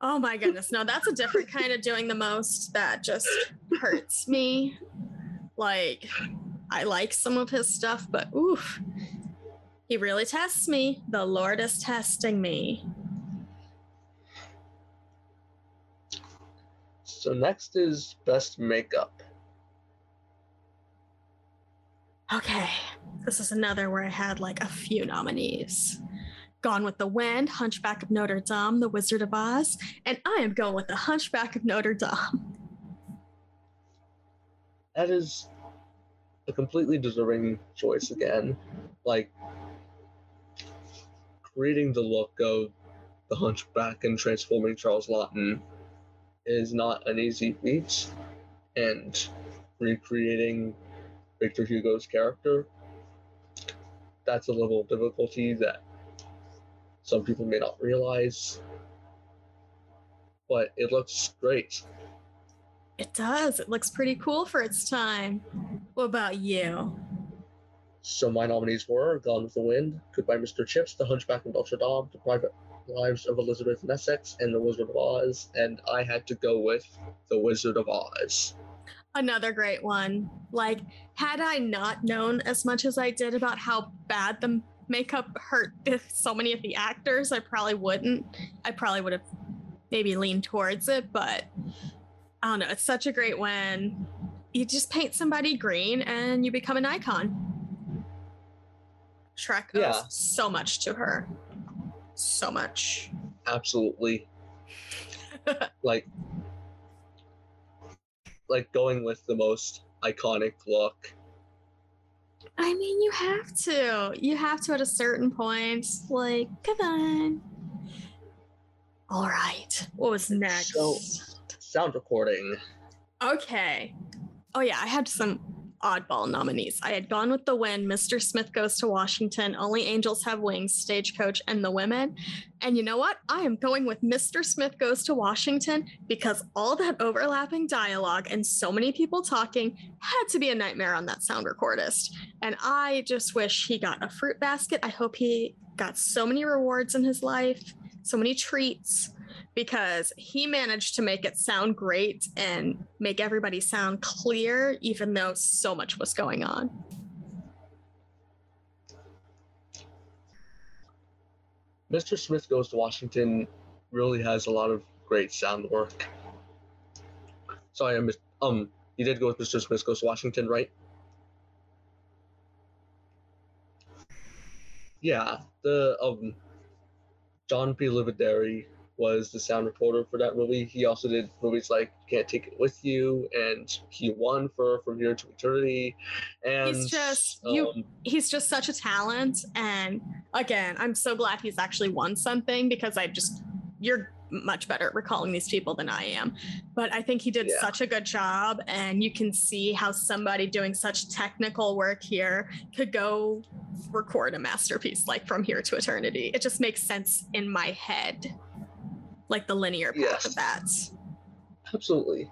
Oh my goodness. No, that's a different kind of doing the most that just hurts me. Like, I like some of his stuff, but oof, he really tests me. The Lord is testing me. So next is best makeup. Okay. This is another where I had like a few nominees. Gone with the Wind, Hunchback of Notre Dame, The Wizard of Oz, and I am going with The Hunchback of Notre Dame. That is a completely deserving choice again. Like, creating the look of the Hunchback and transforming Charles Laughton is not an easy feat, and recreating Victor Hugo's character, that's a level of difficulty that some people may not realize, but it looks great. It does. It looks pretty cool for its time. What about you? So my nominees were Gone with the Wind, Goodbye, Mr. Chips, The Hunchback of Notre Dame, The Private Lives of Elizabeth and Essex, and The Wizard of Oz, and I had to go with The Wizard of Oz. Another great one. Like, had I not known as much as I did about how bad the makeup hurt so many of the actors, I probably would have maybe leaned towards it, but I don't know, it's such a great win. You just paint somebody green and you become an icon. Shrek owes so much to her. So much. Absolutely. like going with the most iconic look. I mean, you have to. You have to at a certain point. Like, come on. All right. What was next? So, sound recording. Okay. Oh, yeah. I had some oddball nominees. I had Gone with the Wind, Mr. Smith Goes to Washington, Only Angels Have Wings, Stagecoach, and The Women. And you know what? I am going with Mr. Smith Goes to Washington because all that overlapping dialogue and so many people talking had to be a nightmare on that sound recordist. And I just wish he got a fruit basket. I hope he got so many rewards in his life, so many treats, because he managed to make it sound great and make everybody sound clear, even though so much was going on. Mr. Smith Goes to Washington really has a lot of great sound work. Sorry, I missed, you did go with Mr. Smith Goes to Washington, right? Yeah, the John P. Lividary was the sound reporter for that movie. He also did movies like Can't Take It With You, and he won for From Here to Eternity. And he's just such a talent. And again, I'm so glad he's actually won something, because you're much better at recalling these people than I am. But I think he did such a good job, and you can see how somebody doing such technical work here could go record a masterpiece like From Here to Eternity. It just makes sense in my head, like the linear path of that. Absolutely.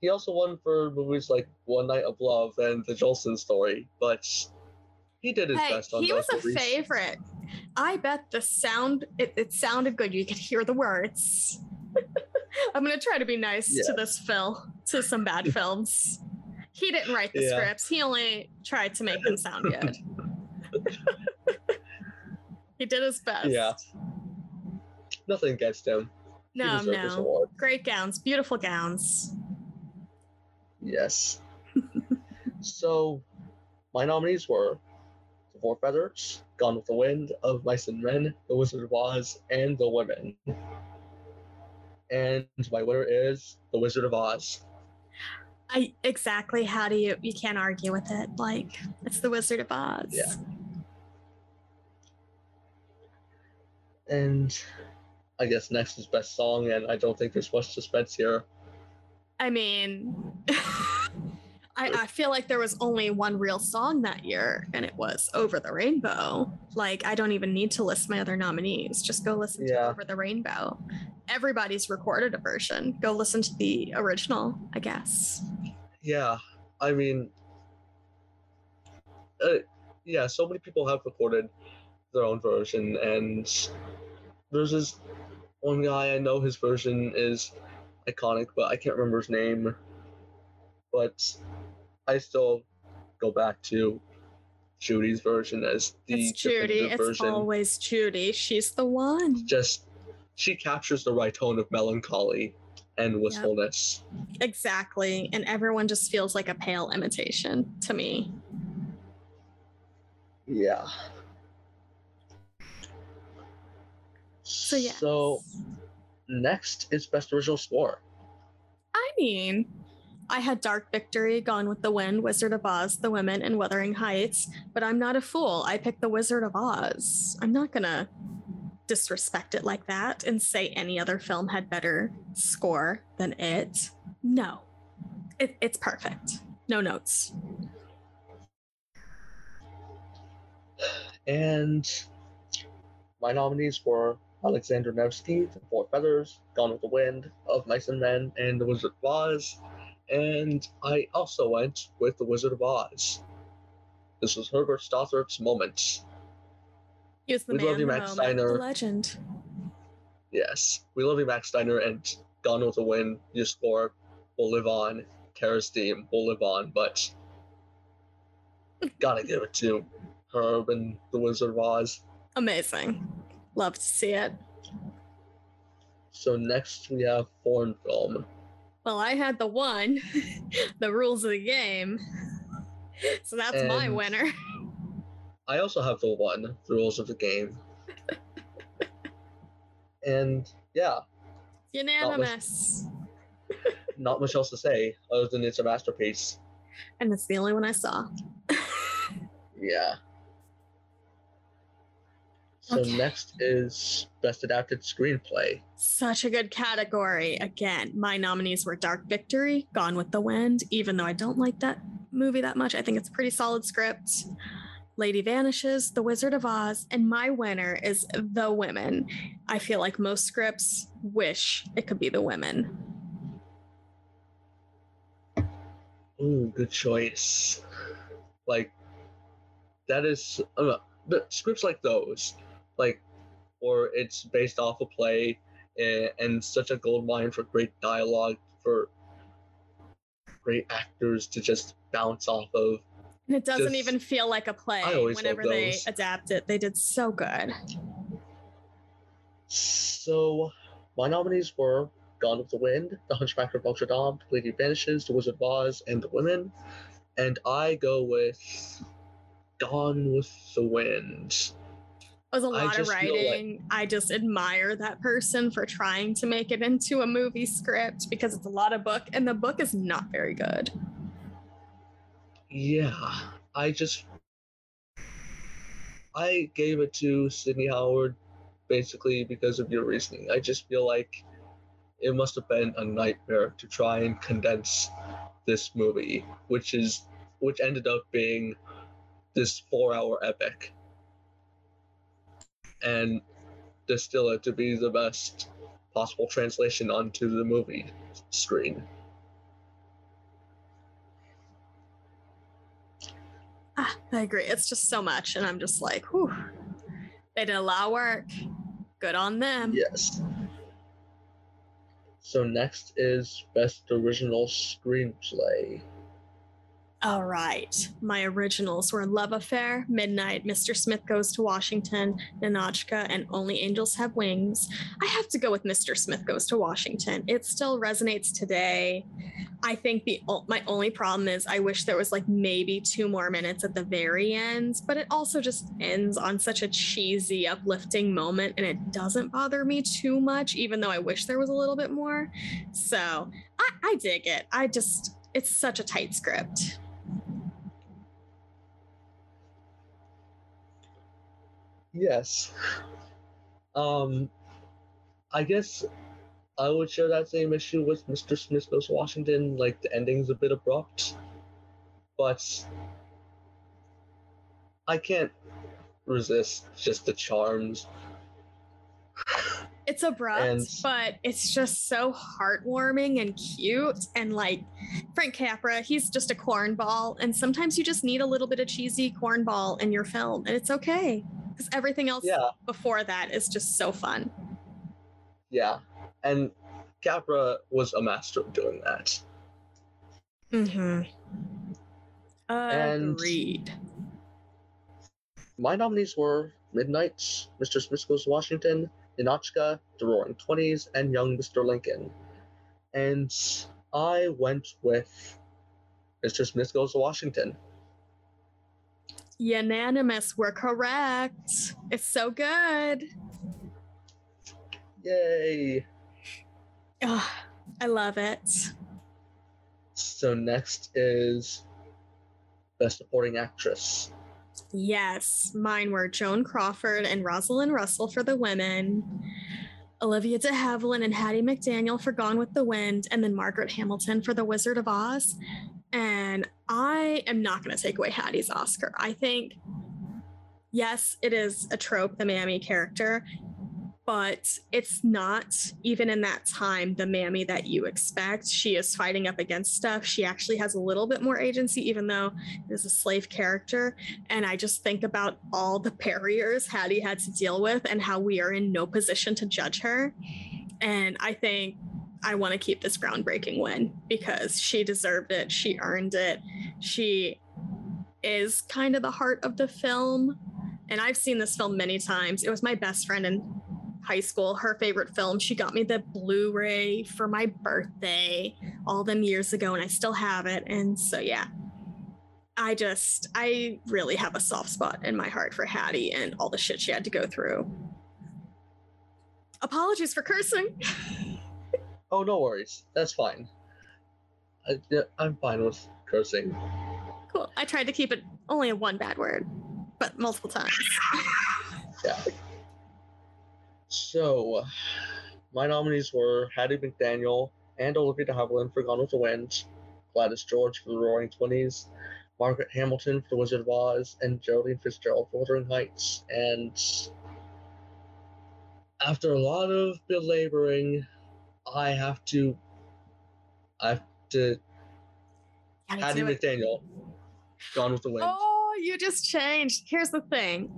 He also won for movies like One Night of Love and The Jolson Story, but he did his best on those movies. He was a favorite. I bet the sound, it sounded good. You could hear the words. I'm going to try to be nice to some bad films. He didn't write the scripts. He only tried to make them sound good. He did his best. Yeah. Nothing against him. No. Great gowns. Beautiful gowns. Yes. So, my nominees were The Four Feathers, Gone with the Wind, Of Mice and Men, The Wizard of Oz, and The Women. And my winner is The Wizard of Oz. Exactly. How do you can't argue with it. Like, it's The Wizard of Oz. Yeah. And I guess next is Best Song, and I don't think there's much suspense here. I mean, I feel like there was only one real song that year, and it was Over the Rainbow. Like, I don't even need to list my other nominees. Just go listen to Over the Rainbow. Everybody's recorded a version. Go listen to the original, I guess. Yeah, I mean, so many people have recorded their own version, and there's this one guy I know, his version is iconic, but I can't remember his name. But I still go back to Judy's version as the definitive version. It's always Judy. She's the one. She captures the right tone of melancholy and wistfulness. Yep. Exactly. And everyone just feels like a pale imitation to me. Yeah. So, yeah. So, next is Best Original Score. I mean, I had Dark Victory, Gone with the Wind, Wizard of Oz, The Women, and Wuthering Heights, but I'm not a fool. I picked The Wizard of Oz. I'm not going to disrespect it like that and say any other film had better score than it. No. It's perfect. No notes. And my nominees were Alexander Nevsky, The Four Feathers, Gone with the Wind, Of Mice and Men, and The Wizard of Oz. And I also went with The Wizard of Oz. This was Herbert Stothard's moment. He was the man, the moment, the legend. Yes, We Love You, Max Steiner, and Gone with the Wind, your score will live on. Tara's theme will live on, but gotta give it to Herb and The Wizard of Oz. Amazing. Love to see it. So next we have foreign film. Well, I had the one, The Rules of the Game. So that's my winner. I also have the one, The Rules of the Game. And yeah. Unanimous. Not much else to say other than it's a masterpiece. And it's the only one I saw. Yeah. So next is Best Adapted Screenplay. Such a good category. Again, my nominees were Dark Victory, Gone with the Wind, even though I don't like that movie that much. I think it's a pretty solid script. Lady Vanishes, The Wizard of Oz, and my winner is The Women. I feel like most scripts wish it could be The Women. Ooh, good choice. Like, that is, I don't know, but scripts like those, like, or it's based off a play and such a goldmine for great dialogue, for great actors to just bounce off of. And it doesn't even feel like a play whenever they adapt it. They did so good. So my nominees were Gone with the Wind, The Hunchback of Notre Dame, The Lady Vanishes, The Wizard of Oz, and The Women. And I go with Gone with the Wind. It was a lot of writing. I just admire that person for trying to make it into a movie script, because it's a lot of book, and the book is not very good. Yeah, I gave it to Sidney Howard basically because of your reasoning. I just feel like it must have been a nightmare to try and condense this movie, which ended up being this 4-hour epic, and distill it to be the best possible translation onto the movie screen. I agree. It's just so much. And I'm just like, whew, they did a lot of work. Good on them. Yes. So next is Best Original Screenplay. All right. My originals were Love Affair, Midnight, Mr. Smith Goes to Washington, Ninotchka, and Only Angels Have Wings. I have to go with Mr. Smith Goes to Washington. It still resonates today. I think my only problem is I wish there was like maybe 2 more minutes at the very end, but it also just ends on such a cheesy, uplifting moment, and it doesn't bother me too much, even though I wish there was a little bit more. So I dig it. It's such a tight script. Yes. I guess I would share that same issue with Mr. Smith Goes to Washington. Like, the ending's a bit abrupt, but I can't resist just the charms. It's abrupt, but it's just so heartwarming and cute. And like Frank Capra, he's just a cornball. And sometimes you just need a little bit of cheesy cornball in your film, and it's okay, because everything else before that is just so fun. Yeah. And Capra was a master of doing that. Mm-hmm. Agreed. My nominees were Midnight, Mr. Smith Goes to Washington, Ninotchka, The Roaring Twenties, and Young Mr. Lincoln. And I went with Mr. Smith Goes to Washington. Unanimous, we're correct. It's so good. Yay. Oh, I love it. So next is Best Supporting Actress. Yes, mine were Joan Crawford and Rosalind Russell for The Women, Olivia de Havilland and Hattie McDaniel for Gone with the Wind, and then Margaret Hamilton for The Wizard of Oz. And I am not going to take away Hattie's Oscar. I think, yes, it is a trope, the Mammy character, but it's not, even in that time, the Mammy that you expect. She is fighting up against stuff. She actually has a little bit more agency, even though it is a slave character. And I just think about all the barriers Hattie had to deal with and how we are in no position to judge her. And I think I want to keep this groundbreaking win, because she deserved it. She earned it. She is kind of the heart of the film. And I've seen this film many times. It was my best friend in high school, her favorite film. She got me the Blu-ray for my birthday all them years ago, and I still have it. And so, yeah, I really have a soft spot in my heart for Hattie and all the shit she had to go through. Apologies for cursing. Oh, no worries. That's fine. I'm fine with cursing. Cool. I tried to keep it only one bad word, but multiple times. Yeah. So, my nominees were Hattie McDaniel and Olivia de Havilland for Gone with the Wind, Gladys George for The Roaring Twenties, Margaret Hamilton for The Wizard of Oz, and Geraldine Fitzgerald for Wuthering Heights. And after a lot of belaboring, I have to Hattie McDaniel, Gone with the Wind. Oh, you just changed. Here's the thing.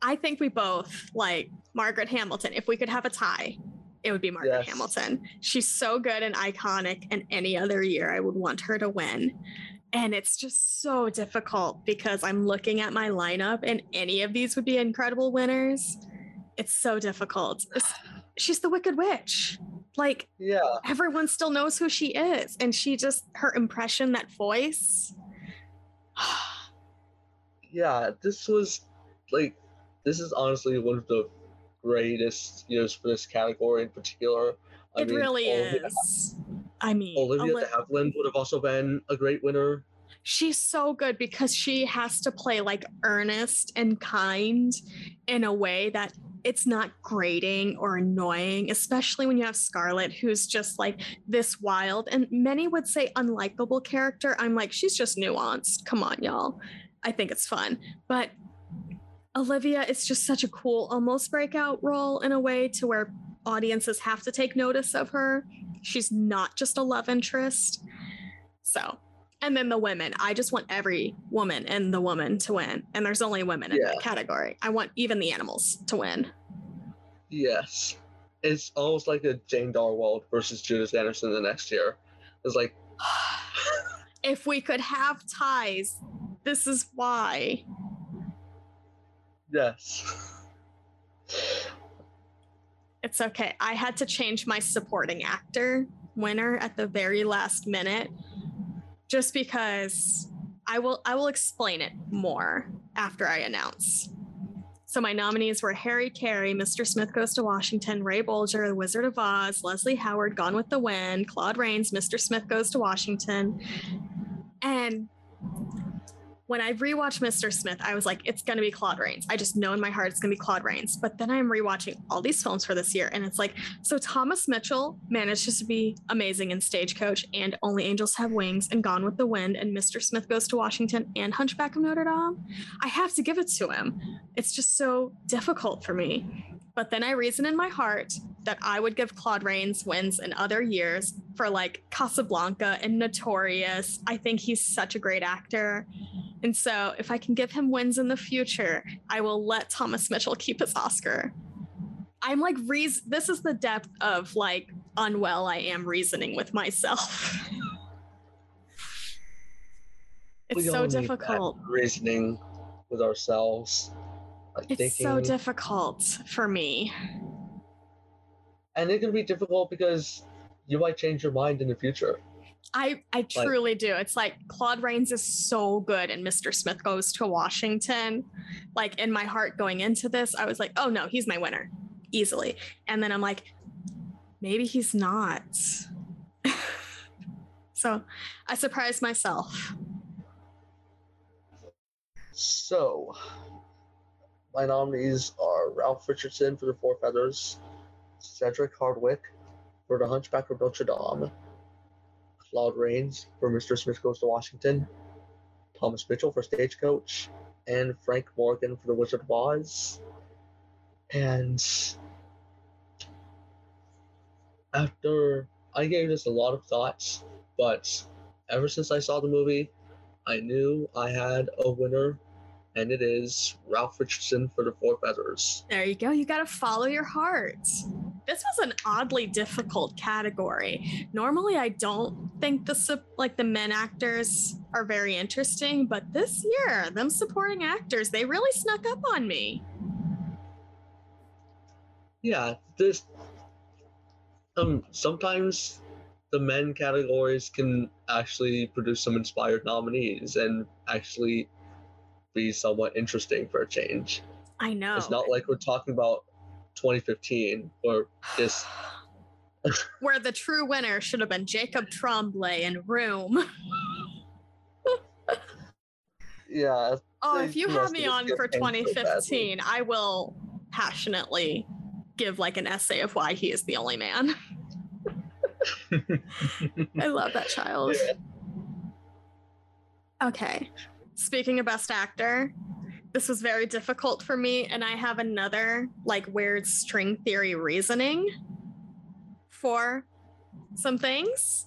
I think we both like Margaret Hamilton. If we could have a tie, it would be Margaret Hamilton. She's so good and iconic, and any other year I would want her to win. And it's just so difficult because I'm looking at my lineup and any of these would be incredible winners. It's so difficult. She's the Wicked Witch. Like, everyone still knows who she is. And she just, her impression, that voice. This is honestly one of the greatest years for this category in particular. It really is. Olivia de Havilland would have also been a great winner. She's so good because she has to play like earnest and kind in a way that it's not grating or annoying, especially when you have Scarlett, who's just like this wild and many would say unlikable character. I'm like, she's just nuanced. Come on, y'all. I think it's fun. But Olivia is just such a cool almost breakout role in a way to where audiences have to take notice of her. She's not just a love interest. So, and then the women. I just want every woman in The Woman to win. And there's only women in that category. I want even the animals to win. Yes. It's almost like a Jane Darwald versus Judith Anderson the next year. It's like... if we could have ties, this is why. Yes. It's okay. I had to change my supporting actor winner at the very last minute just because I will explain it more after I announce. So my nominees were Harry Carey, Mr. Smith Goes to Washington, Ray Bolger, The Wizard of Oz, Leslie Howard, Gone with the Wind, Claude Rains, Mr. Smith Goes to Washington. And when I rewatched Mr. Smith, I was like, it's going to be Claude Rains. I just know in my heart it's going to be Claude Rains. But then I'm rewatching all these films for this year. And it's like, so Thomas Mitchell manages to be amazing in Stagecoach and Only Angels Have Wings and Gone with the Wind and Mr. Smith Goes to Washington and Hunchback of Notre Dame. I have to give it to him. It's just so difficult for me. But then I reason in my heart that I would give Claude Rains wins in other years for like Casablanca and Notorious. I think he's such a great actor. And so if I can give him wins in the future, I will let Thomas Mitchell keep his Oscar. I'm like, this is the depth of like unwell I am reasoning with myself. It's so difficult. Reasoning with ourselves. So difficult for me. And it can be difficult because you might change your mind in the future. I truly do. It's like Claude Rains is so good and Mr. Smith Goes to Washington. Like in my heart going into this, I was like, oh no, he's my winner easily. And then I'm like, maybe he's not. So I surprised myself. So... my nominees are Ralph Richardson for The Four Feathers, Cedric Hardwick for The Hunchback of Notre Dame, Claude Rains for Mr. Smith Goes to Washington, Thomas Mitchell for Stagecoach, and Frank Morgan for The Wizard of Oz. And after I gave this a lot of thoughts, but ever since I saw the movie, I knew I had a winner. And it is Ralph Richardson for The Four Feathers. There you go. You got to follow your heart. This was an oddly difficult category. Normally, I don't think the men actors are very interesting, but this year, them supporting actors, they really snuck up on me. Yeah, this. Sometimes the men categories can actually produce some inspired nominees and actually be somewhat interesting for a change. I know. It's not like we're talking about 2015 or this. Where the true winner should have been Jacob Tremblay in Room. Yeah. Oh, if you have me on for 2015, I will passionately give like an essay of why he is the only man. I love that child. Yeah. Okay. Speaking of best actor, this was very difficult for me, and I have another like weird string theory reasoning for some things.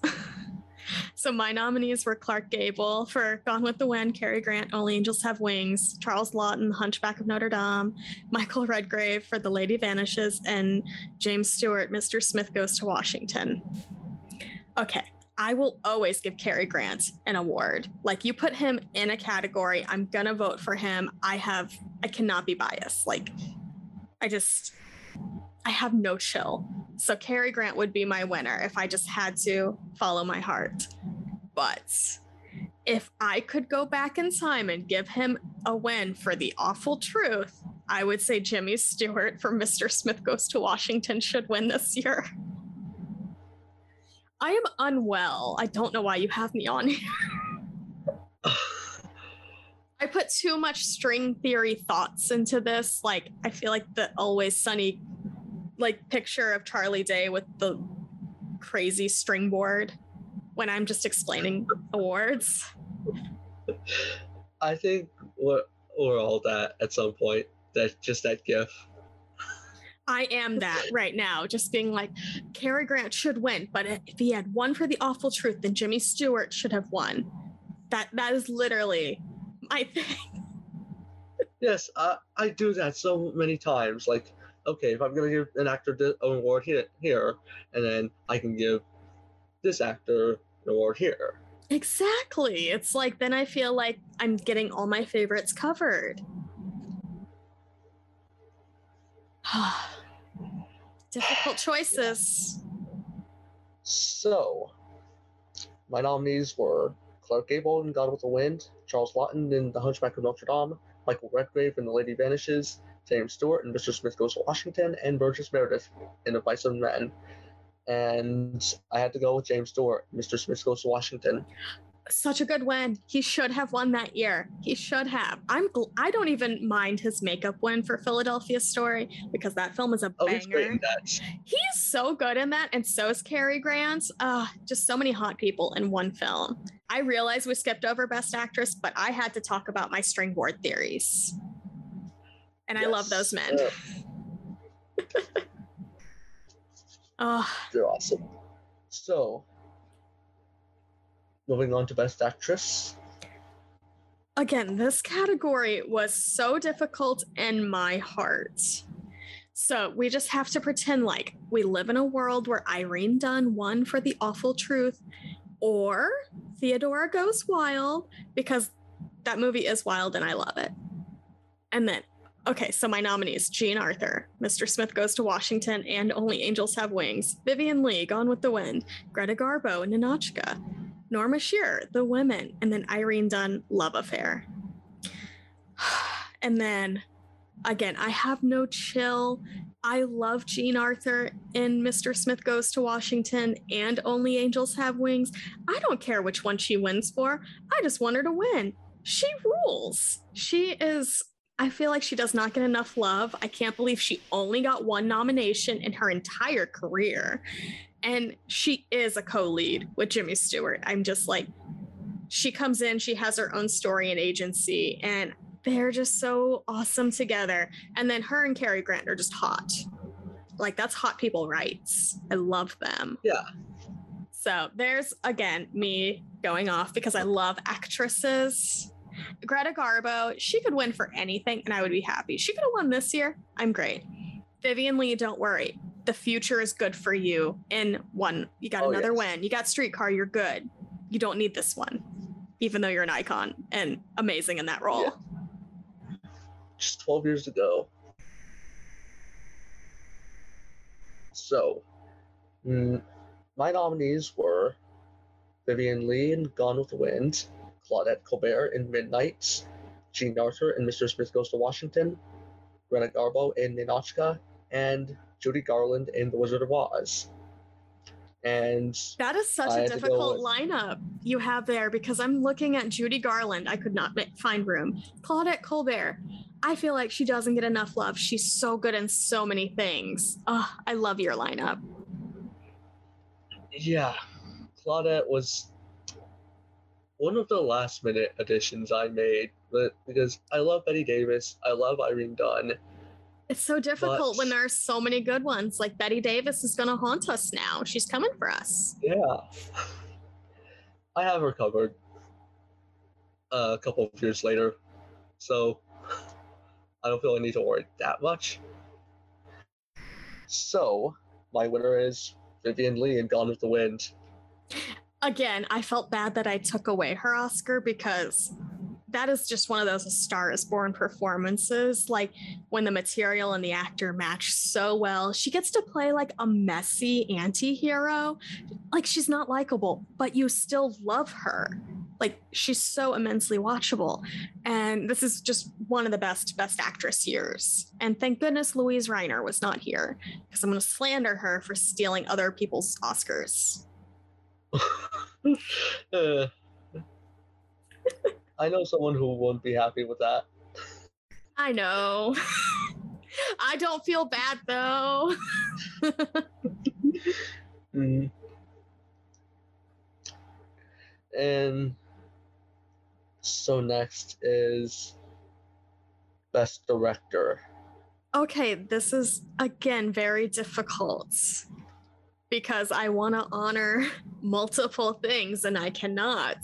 So my nominees were Clark Gable for Gone with the Wind, Cary Grant, Only Angels Have Wings, Charles Lawton, The Hunchback of Notre Dame, Michael Redgrave for The Lady Vanishes, and James Stewart, Mr. Smith Goes to Washington. Okay, I will always give Cary Grant an award. Like, you put him in a category, I'm gonna vote for him. I cannot be biased. Like, I have no chill. So Cary Grant would be my winner if I just had to follow my heart. But if I could go back in time and give him a win for The Awful Truth, I would say Jimmy Stewart for Mr. Smith Goes to Washington should win this year. I am unwell. I don't know why you have me on here. I put too much string theory thoughts into this. Like, I feel like the Always Sunny like picture of Charlie Day with the crazy string board when I'm just explaining awards. I think we're all that at some point. That just that gif. I am that right now, just being like, Cary Grant should win, but if he had won for The Awful Truth, then Jimmy Stewart should have won. That is literally my thing. Yes, I do that so many times. Like, okay, if I'm going to give an actor an award here, and then I can give this actor an award here. Exactly. It's like, then I feel like I'm getting all my favorites covered. Difficult choices. So, my nominees were Clark Gable in Gone with the Wind, Charles Lawton in The Hunchback of Notre Dame, Michael Redgrave in The Lady Vanishes, James Stewart and Mr. Smith Goes to Washington, and Burgess Meredith in Of Mice and Men. And I had to go with James Stewart, Mr. Smith Goes to Washington. Such a good win. He should have won that year. He should have. I don't even mind his makeup win for Philadelphia Story because that film is a banger. He's great in that. He is so good in that, and so is Cary Grant. Just so many hot people in one film. I realize we skipped over Best Actress, but I had to talk about my string board theories. And yes. I love those men. They're awesome. So, moving on to Best Actress. Again, this category was so difficult in my heart. So we just have to pretend like we live in a world where Irene Dunne won for The Awful Truth or Theodora Goes Wild, because that movie is wild and I love it. And then, okay, so my nominees, Jean Arthur, Mr. Smith Goes to Washington, and Only Angels Have Wings, Vivian Leigh, Gone with the Wind, Greta Garbo, and Ninotchka, Norma Shearer, The Women, and then Irene Dunne, Love Affair. And then, again, I have no chill. I love Jean Arthur in Mr. Smith Goes to Washington and Only Angels Have Wings. I don't care which one she wins for. I just want her to win. She rules. She is, I feel like she does not get enough love. I can't believe she only got one nomination in her entire career. And she is a co-lead with Jimmy Stewart. I'm just like, she comes in, she has her own story and agency, and they're just so awesome together. And then her and Cary Grant are just hot. Like, that's hot people rights. I love them. Yeah. So there's, again, me going off because I love actresses. Greta Garbo, she could win for anything, and I would be happy. She could have won this year. I'm great. Vivian Leigh, don't worry. The future is good for you in one. You got another win. You got Streetcar. You're good. You don't need this one, even though you're an icon and amazing in that role. Yeah. Just 12 years ago. So, my nominees were Vivian Leigh in Gone with the Wind, Claudette Colbert in Midnight, Jean Arthur in Mr. Smith Goes to Washington, Greta Garbo in Ninotchka, and Judy Garland in The Wizard of Oz. And that is such a difficult lineup you have there, because I'm looking at Judy Garland. I could not find room. Claudette Colbert. I feel like she doesn't get enough love. She's so good in so many things. Oh, I love your lineup. Yeah. Claudette was one of the last minute additions I made, because I love Bette Davis, I love Irene Dunne. It's so difficult when there are so many good ones. Like, Bette Davis is going to haunt us now. She's coming for us. Yeah. I have her covered a couple of years later, so I don't feel I need to worry that much. So, my winner is Vivien Leigh in Gone with the Wind. Again, I felt bad that I took away her Oscar, because that is just one of those A Star is Born performances, like when the material and the actor match so well. She gets to play like a messy anti-hero. Like, she's not likable, but you still love her. Like, she's so immensely watchable. And this is just one of the best actress years. And thank goodness Louise Reiner was not here, because I'm going to slander her for stealing other people's Oscars. I know someone who won't be happy with that. I know. I don't feel bad, though. Mm. And so next is Best Director. Okay, this is, again, very difficult, because I want to honor multiple things, and I cannot.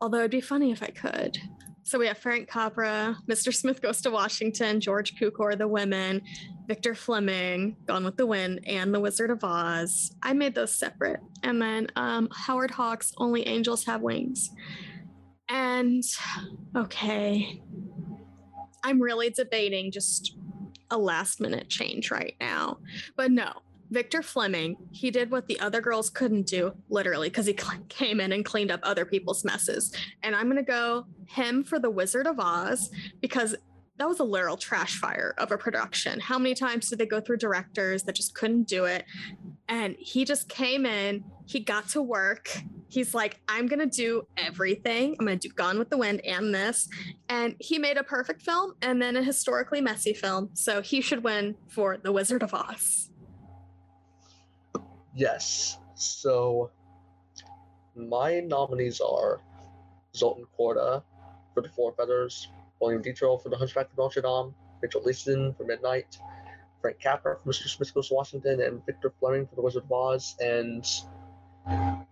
Although it'd be funny if I could. So we have Frank Capra, Mr. Smith Goes to Washington, George Cukor, The Women, Victor Fleming, Gone with the Wind, and The Wizard of Oz. I made those separate. And then Howard Hawks, Only Angels Have Wings. And, okay, I'm really debating just a last minute change right now. But no. Victor Fleming, he did what the other girls couldn't do, literally, because he came in and cleaned up other people's messes. And I'm going to go him for The Wizard of Oz, because that was a literal trash fire of a production. How many times did they go through directors that just couldn't do it? And he just came in, he got to work. He's like, I'm going to do everything. I'm going to do Gone with the Wind and this. And he made a perfect film and then a historically messy film. So he should win for The Wizard of Oz. Yes, so my nominees are Zoltan Korda for The Four Feathers, William Dietrich for The Hunchback of Notre Dame, Rachel Easton for Midnight, Frank Capra for Mr. Smith Goes to Washington, and Victor Fleming for The Wizard of Oz, and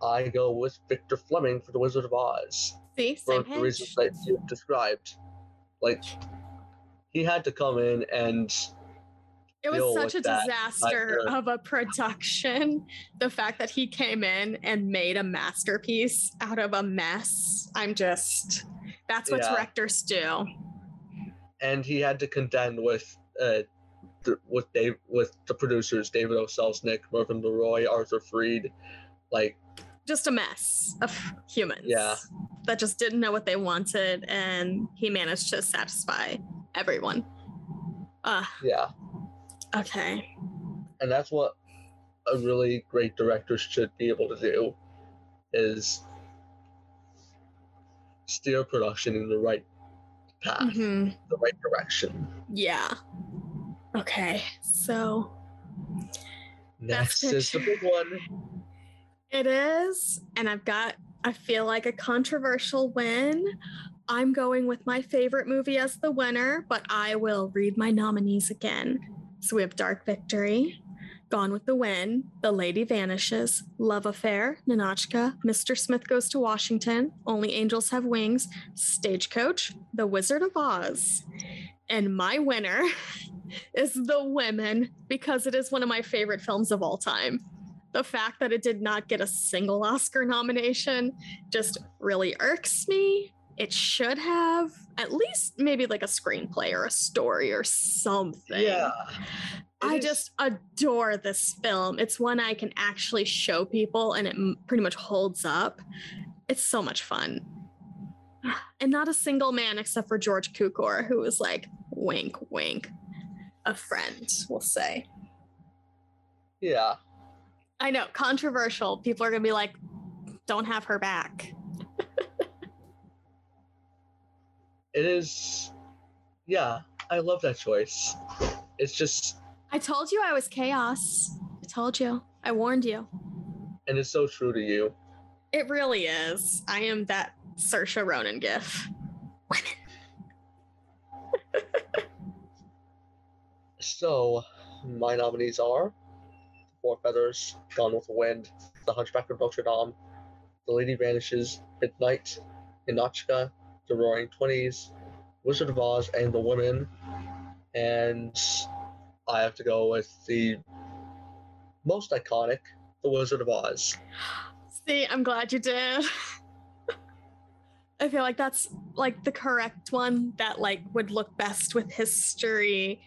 I go with Victor Fleming for The Wizard of Oz. See, for the reasons that you described. Like, he had to come in and... It was such a disaster of a production. The fact that he came in and made a masterpiece out of a mess. That's what directors do. And he had to contend with the producers, David O. Selznick, Mervyn LeRoy, Arthur Freed, like. Just a mess of humans. Yeah. That just didn't know what they wanted, and he managed to satisfy everyone. Yeah. Okay. And that's what a really great director should be able to do, is steer production in the right path, the right direction. Yeah. Okay, so... Next is the big one. It is, and I feel like a controversial win. I'm going with my favorite movie as the winner, but I will read my nominees again. So we have Dark Victory, Gone with the Wind, The Lady Vanishes, Love Affair, Ninotchka, Mr. Smith Goes to Washington, Only Angels Have Wings, Stagecoach, The Wizard of Oz. And my winner is The Women, because it is one of my favorite films of all time. The fact that it did not get a single Oscar nomination just really irks me. It should have at least maybe like a screenplay or a story or something. Yeah. I just adore this film. It's one I can actually show people, and it pretty much holds up. It's so much fun. And not a single man except for George Cukor, who was like, wink, wink, a friend, we'll say. Yeah. I know, controversial. People are going to be like, don't have her back. It is, yeah, I love that choice. It's just... I told you I was chaos. I told you. I warned you. And it's so true to you. It really is. I am that Saoirse Ronan gif. Women. So, my nominees are The Four Feathers, Gone with the Wind, The Hunchback of Notre Dame, The Lady Vanishes, Midnight, Ninotchka, The Roaring Twenties, Wizard of Oz, and The Women. And I have to go with the most iconic, The Wizard of Oz. See, I'm glad you did. I feel like that's like the correct one that like would look best with history.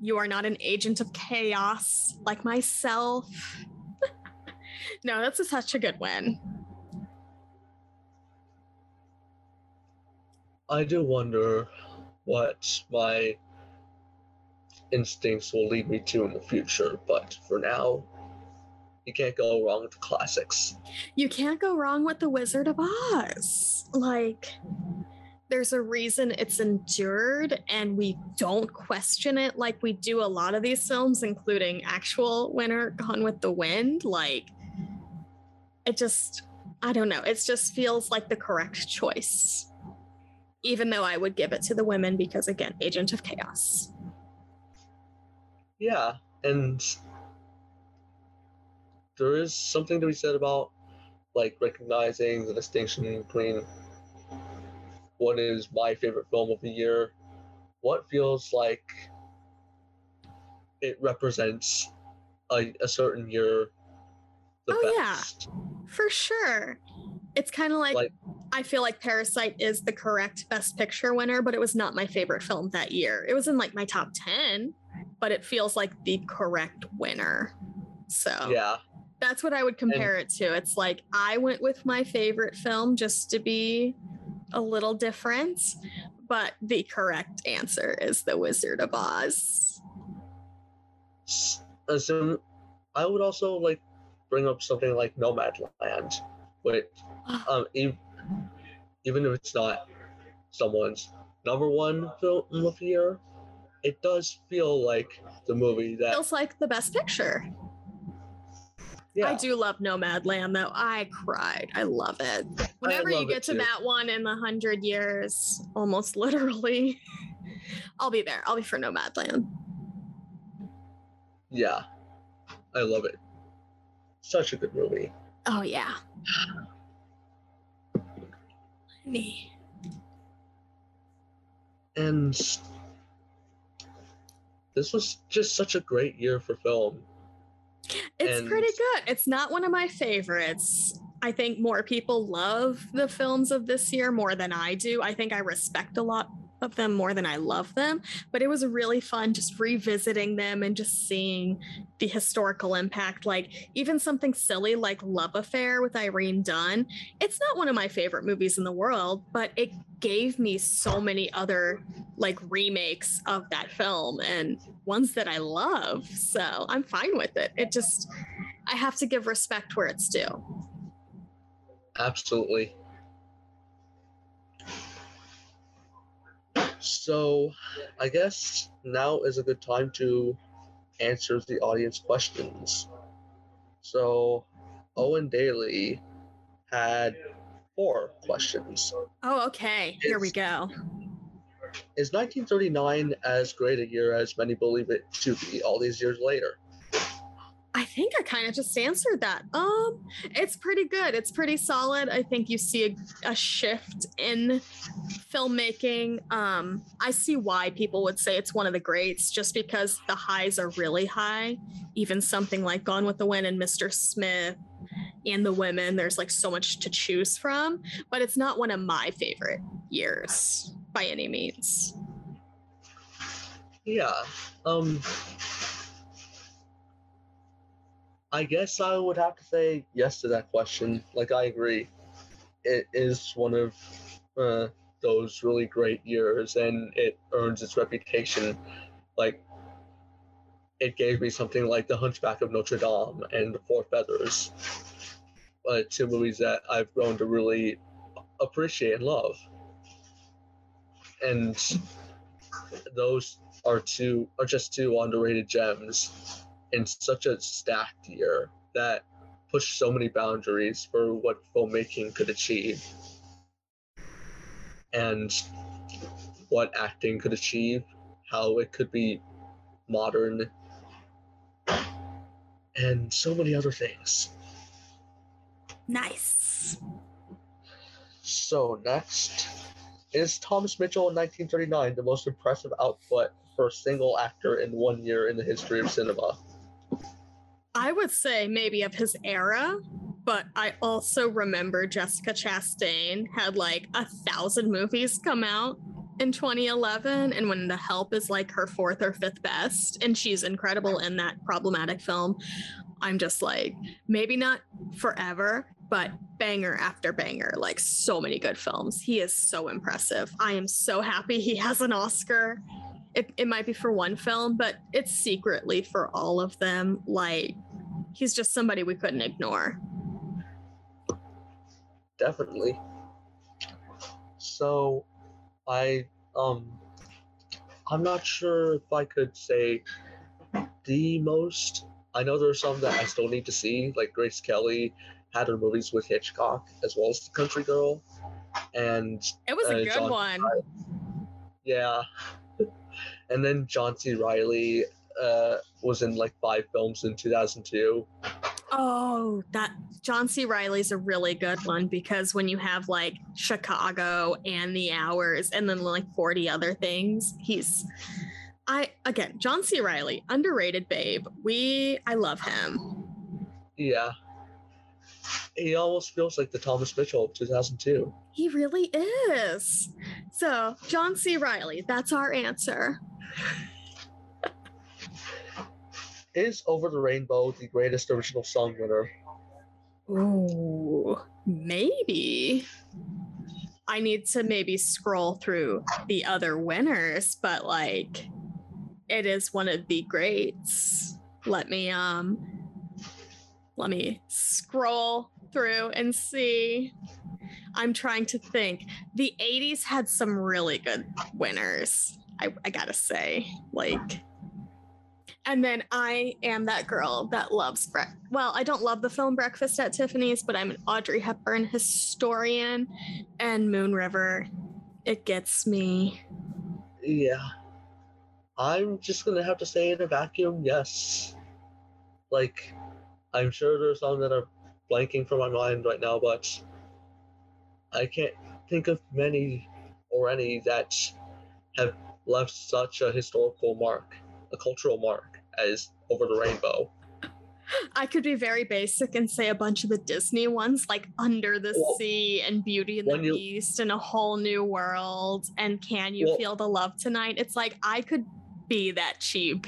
You are not an agent of chaos like myself. No, that's such a good win. I do wonder what my instincts will lead me to in the future, but for now, you can't go wrong with the classics. You can't go wrong with The Wizard of Oz. Like, there's a reason it's endured, and we don't question it like we do a lot of these films, including actual winner Gone with the Wind. Like, it just, I don't know. It just feels like the correct choice. Even though I would give it to The Women because, again, agent of chaos. Yeah, and there is something to be said about, like, recognizing the distinction between what is my favorite film of the year, what feels like it represents a certain year the best. Oh, yeah, for sure. It's kind of like, I feel like Parasite is the correct Best Picture winner, but it was not my favorite film that year. It was in, like, my top 10, but it feels like the correct winner. So yeah, that's what I would compare it to. It's like, I went with my favorite film just to be a little different, but the correct answer is The Wizard of Oz. So I would also like bring up something like Nomadland, which even if it's not someone's number one film of the year, it does feel like the movie that feels like the Best Picture. Yeah. I do love Nomadland, though. I cried. I love it. Whenever you get to that one in 100 years, almost literally, I'll be there. I'll be for Nomadland. Yeah, I love it. Such a good movie. Oh, yeah. Honey. And this was just such a great year for film. It's pretty good. It's not one of my favorites. I think more people love the films of this year more than I do. I think I respect a lot of them more than I love them. But it was really fun just revisiting them and just seeing the historical impact. Like, even something silly like Love Affair with Irene Dunne. It's not one of my favorite movies in the world, but it gave me so many other like remakes of that film and ones that I love. So I'm fine with it. It just, I have to give respect where it's due. Absolutely. So, I guess now is a good time to answer the audience questions. So, Owen Daly had 4 questions. Oh, okay. Here we go. Is 1939 as great a year as many believe it to be all these years later? I think I kind of just answered that. It's pretty good. It's pretty solid. I think you see a shift in filmmaking. I see why people would say it's one of the greats, just because the highs are really high. Even something like Gone with the Wind and Mr. Smith and The Women, there's like so much to choose from, but it's not one of my favorite years by any means. Yeah. I guess I would have to say yes to that question. Like, I agree. It is one of those really great years, and it earns its reputation. Like, it gave me something like The Hunchback of Notre Dame and The Four Feathers, two movies that I've grown to really appreciate and love. And those are just two underrated gems in such a stacked year that pushed so many boundaries for what filmmaking could achieve and what acting could achieve, how it could be modern, and so many other things. Nice. So next is Thomas Mitchell in 1939, the most impressive output for a single actor in one year in the history of cinema. I would say maybe of his era, but I also remember Jessica Chastain had like 1,000 movies come out in 2011, and when The Help is like her fourth or fifth best, and she's incredible in that problematic film, I'm just like, maybe not forever, but banger after banger, like so many good films. He is so impressive. I am so happy he has an Oscar. It might be for one film, but it's secretly for all of them. Like, he's just somebody we couldn't ignore. Definitely. So I'm not sure if I could say the most. I know there are some that I still need to see, like Grace Kelly had her movies with Hitchcock, as well as The Country Girl, and it was a good John one. Reilly. Yeah, and then John C. Reilly was in like 5 films in 2002. Oh, that John C. Reilly's a really good one, because when you have like Chicago and The Hours and then like 40 other things, John C. Reilly, underrated babe. I love him. Yeah. He almost feels like the Thomas Mitchell of 2002. He really is. So, John C. Reilly, that's our answer. Is Over the Rainbow the greatest original song winner? Ooh, maybe. I need to maybe scroll through the other winners, but like, it is one of the greats. Let me scroll through and see. I'm trying to think. The 80s had some really good winners, I gotta say. Like, and then I am that girl that loves well, I don't love the film Breakfast at Tiffany's, but I'm an Audrey Hepburn historian, and Moon River, it gets me. Yeah. I'm just gonna have to say in a vacuum, yes. Like, I'm sure there's some that are blanking from my mind right now, but I can't think of many or any that have left such a historical mark, a cultural mark, as Over the Rainbow. I could be very basic and say a bunch of the Disney ones, like Under the Sea and Beauty and the Beast and A Whole New World and Can You Feel the Love Tonight? It's like, I could be that cheap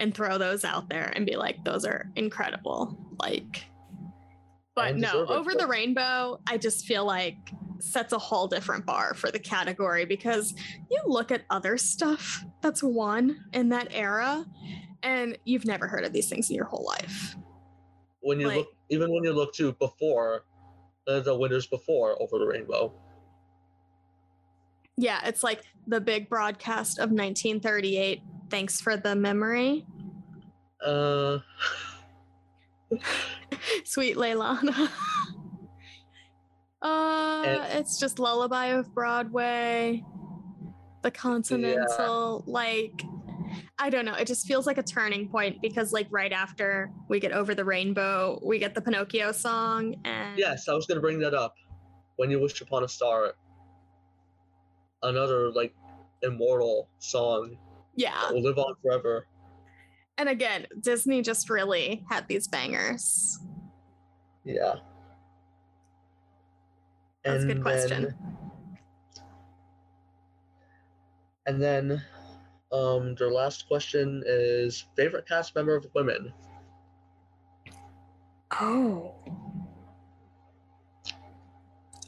and throw those out there and be like, those are incredible. Like, but no, Over the Rainbow, I just feel like sets a whole different bar for the category, because you look at other stuff that's won in that era and you've never heard of these things in your whole life. When you look, even when you look to before, the winners before Over the Rainbow. Yeah, it's like The Big Broadcast of 1938. Thanks for the memory. Sweet Leilana. It's just Lullaby of Broadway. The Continental, yeah. Like, I don't know. It just feels like a turning point, because like right after we get Over the Rainbow, we get the Pinocchio song. And yes, I was going to bring that up. When You Wish Upon a Star, another like immortal song. Yeah. That will live on forever. And again, Disney just really had these bangers. Yeah. That's a good question. And then their last question is favorite cast member of Women. Oh.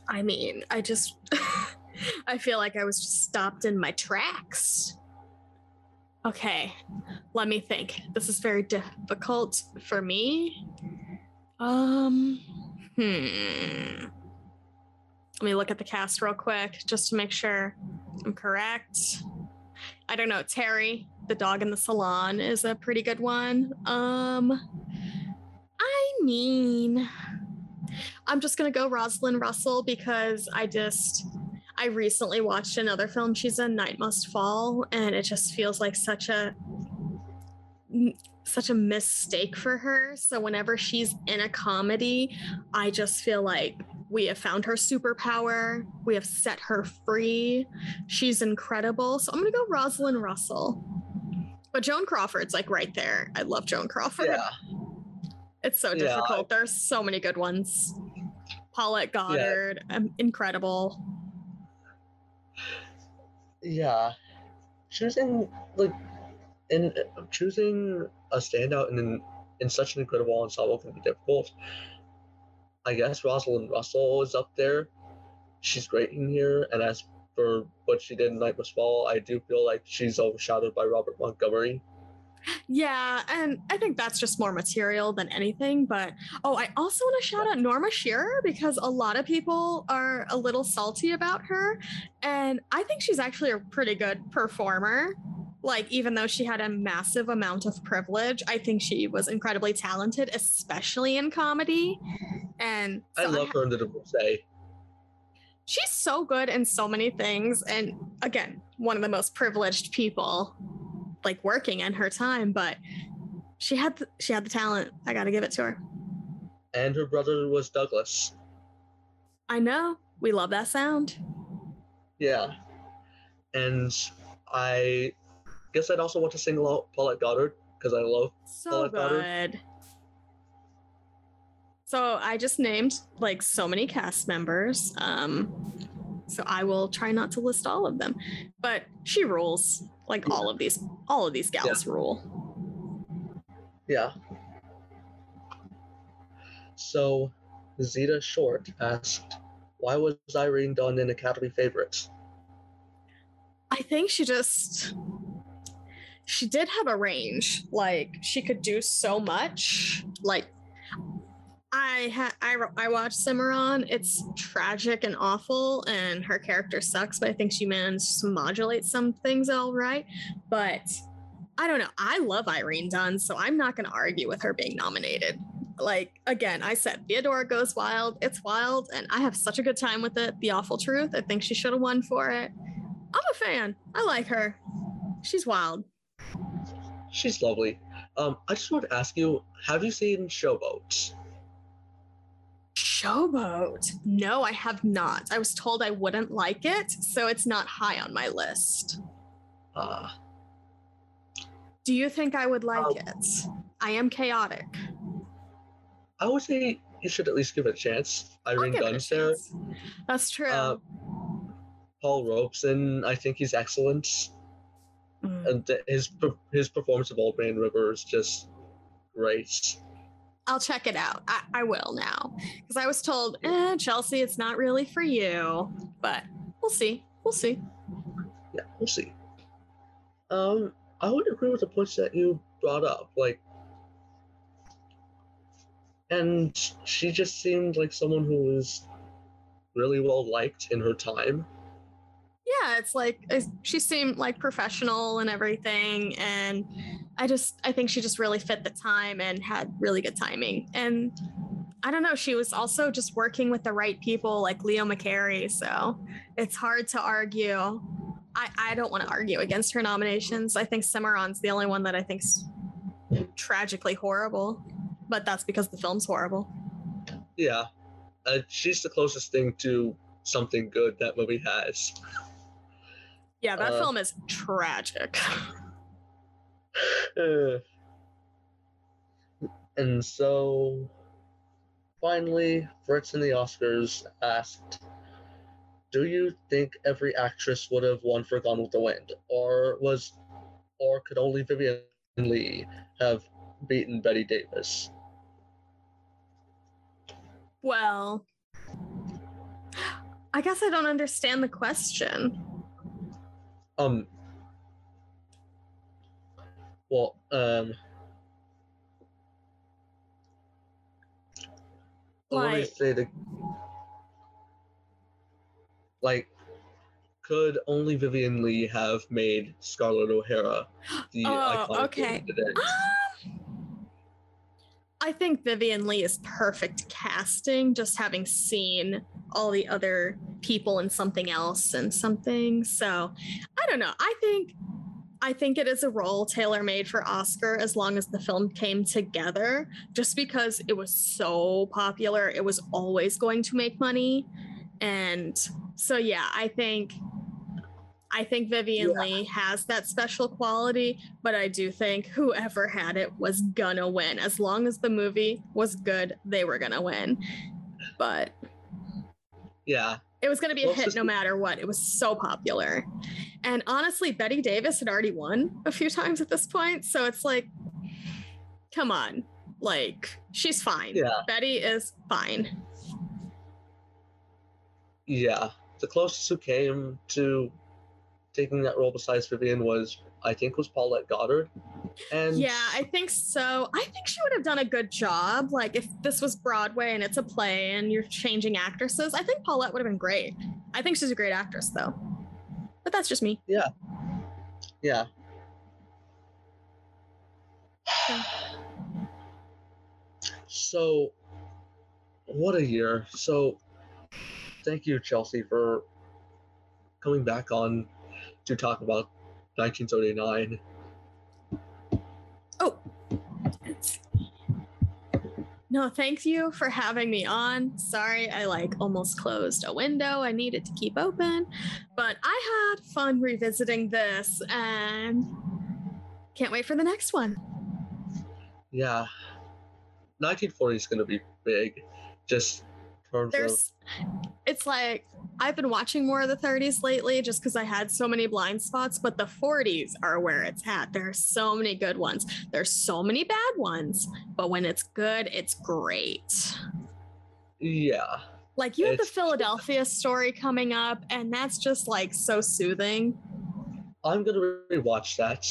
I mean, I just I feel like I was just stopped in my tracks. Okay, let me think. This is very difficult for me. Let me look at the cast real quick just to make sure I'm correct. I don't know. Terry, the dog in the salon, is a pretty good one. I mean. I'm just going to go Rosalind Russell because I recently watched another film she's in, Night Must Fall, and it just feels like such a mistake for her. So whenever she's in a comedy, I just feel like we have found her superpower. We have set her free. She's incredible. So I'm going to go Rosalind Russell. But Joan Crawford's like right there. I love Joan Crawford. Yeah. It's so difficult. Yeah, there's so many good ones. Paulette Goddard, incredible. Yeah. Choosing a standout in such an incredible ensemble can be difficult. I guess Rosalind Russell is up there. She's great in here, and as for what she did in Night Must Fall, I do feel like she's overshadowed by Robert Montgomery. Yeah, and I think that's just more material than anything, but I also want to shout out Norma Shearer, because a lot of people are a little salty about her, and I think she's actually a pretty good performer. Like, even though she had a massive amount of privilege, I think she was incredibly talented, especially in comedy. And so I love her in The Divorcee. She's so good in so many things, and again, one of the most privileged people like working in her time, but she had the talent. I gotta give it to her. And her brother was Douglas. I know, we love that sound. Yeah, and I guess I'd also want to sing about Paulette Goddard, because I love Paulette Goddard. So I just named like so many cast members. So I will try not to list all of them, but she rules. Like all of these gals rule. Yeah. So Zita Short asked, why was Irene Dunne an Academy favorite? I think she did have a range. Like, she could do so much. Like, I watched Cimarron. It's tragic and awful, and her character sucks, but I think she managed to modulate some things all right. But I don't know. I love Irene Dunne, so I'm not going to argue with her being nominated. Like, again, I said Theodora Goes Wild. It's wild, and I have such a good time with it. The Awful Truth, I think she should have won for it. I'm a fan. I like her. She's wild. She's lovely. I just want to ask you, have you seen Showboat? Showboat? No, I have not. I was told I wouldn't like it, so it's not high on my list. Do you think I would like it? I am chaotic. I would say you should at least give it a chance. Irene Dunn's there. That's true. Paul Robeson, I think he's excellent. And his performance of Old Man River is just great. I'll check it out. I will now, because I was told, Chelsea, it's not really for you, but we'll see. Yeah, we'll see. I would agree with the points that you brought up. Like, and she just seemed like someone who was really well liked in her time. Yeah, it's like she seemed like professional and everything, and I think she just really fit the time and had really good timing. And I don't know, she was also just working with the right people, like Leo McCarey, so it's hard to argue. I don't want to argue against her nominations. I think Cimarron's the only one that I think's tragically horrible, but that's because the film's horrible. Yeah, she's the closest thing to something good that movie has. Yeah, that film is tragic. And so, finally, Fritz in the Oscars asked, do you think every actress would have won for Gone with the Wind? Or could only Vivien Leigh have beaten Bette Davis? Well, I guess I don't understand the question. Like, let me say could only Vivien Leigh have made Scarlett O'Hara the iconic woman today? I think Vivien Leigh is perfect casting, just having seen all the other people in Something Else and Something. So I don't know. I think it is a role tailor-made for Oscar as long as the film came together, just because it was so popular. It was always going to make money. And so, yeah, I think Vivien Leigh has that special quality, but I do think whoever had it was gonna win. As long as the movie was good, they were gonna win. But yeah, it was gonna be a hit no matter what. It was so popular. And honestly, Bette Davis had already won a few times at this point. So it's like, come on, like, she's fine. Yeah. Betty is fine. Yeah, the closest who came to taking that role besides Vivien was Paulette Goddard. And yeah, I think so. I think she would have done a good job. Like, if this was Broadway and it's a play and you're changing actresses, I think Paulette would have been great. I think she's a great actress, though. But that's just me. Yeah. Yeah. So, what a year. So, thank you, Chelsea, for coming back on to talk about 1909. Oh, no, thank you for having me on. Sorry, I almost closed a window I needed to keep open, but I had fun revisiting this and can't wait for the next one. Yeah, 1940 is going to be big. Just in terms of... It's like, I've been watching more of the 30s lately just because I had so many blind spots, but the 40s are where it's at. There are so many good ones. There's so many bad ones, but when it's good, it's great. Yeah. Like, you have the Philadelphia Story coming up, and that's just so soothing. I'm going to rewatch that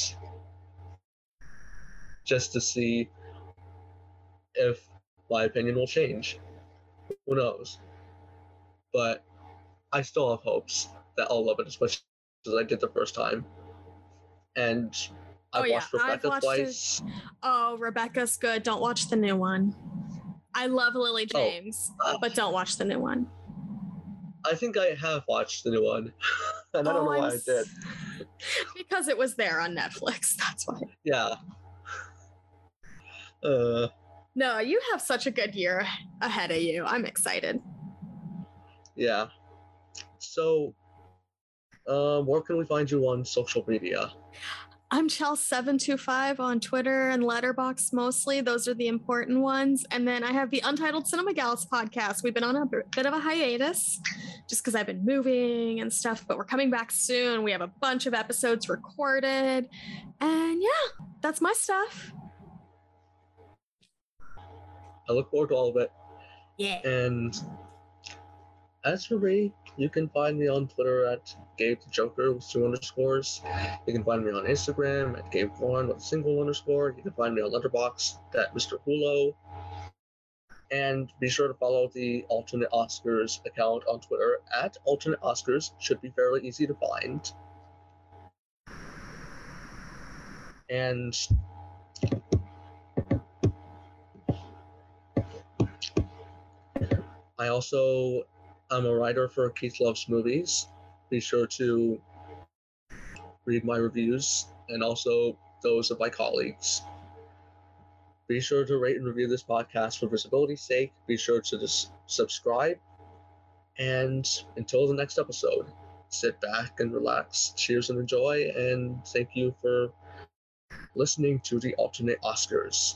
just to see if my opinion will change. Who knows? But I still have hopes that I'll love it as much as I did the first time. And I've watched Rebecca twice. Oh, Rebecca's good. Don't watch the new one. I love Lily James, but don't watch the new one. I think I have watched the new one. And I don't know why I did. Because it was there on Netflix. That's why. Yeah. No, you have such a good year ahead of you. I'm excited. Yeah. So, where can we find you on social media? I'm Chels725 on Twitter and Letterboxd mostly. Those are the important ones. And then I have the Untitled Cinema Gals podcast. We've been on a bit of a hiatus just because I've been moving and stuff, but we're coming back soon. We have a bunch of episodes recorded. And yeah, that's my stuff. I look forward to all of it. Yeah. And... as for me, you can find me on Twitter at GabeTheJoker with 2 underscores. You can find me on Instagram at Gabe Warren with a single underscore. You can find me on Letterboxd at Mr. Hulo. And be sure to follow the Alternate Oscars account on Twitter at Alternate Oscars. Should be fairly easy to find. And I'm a writer for Keith Loves Movies. Be sure to read my reviews and also those of my colleagues. Be sure to rate and review this podcast for visibility's sake. Be sure to subscribe. And until the next episode, sit back and relax, cheers and enjoy, and thank you for listening to the Alternate Oscars.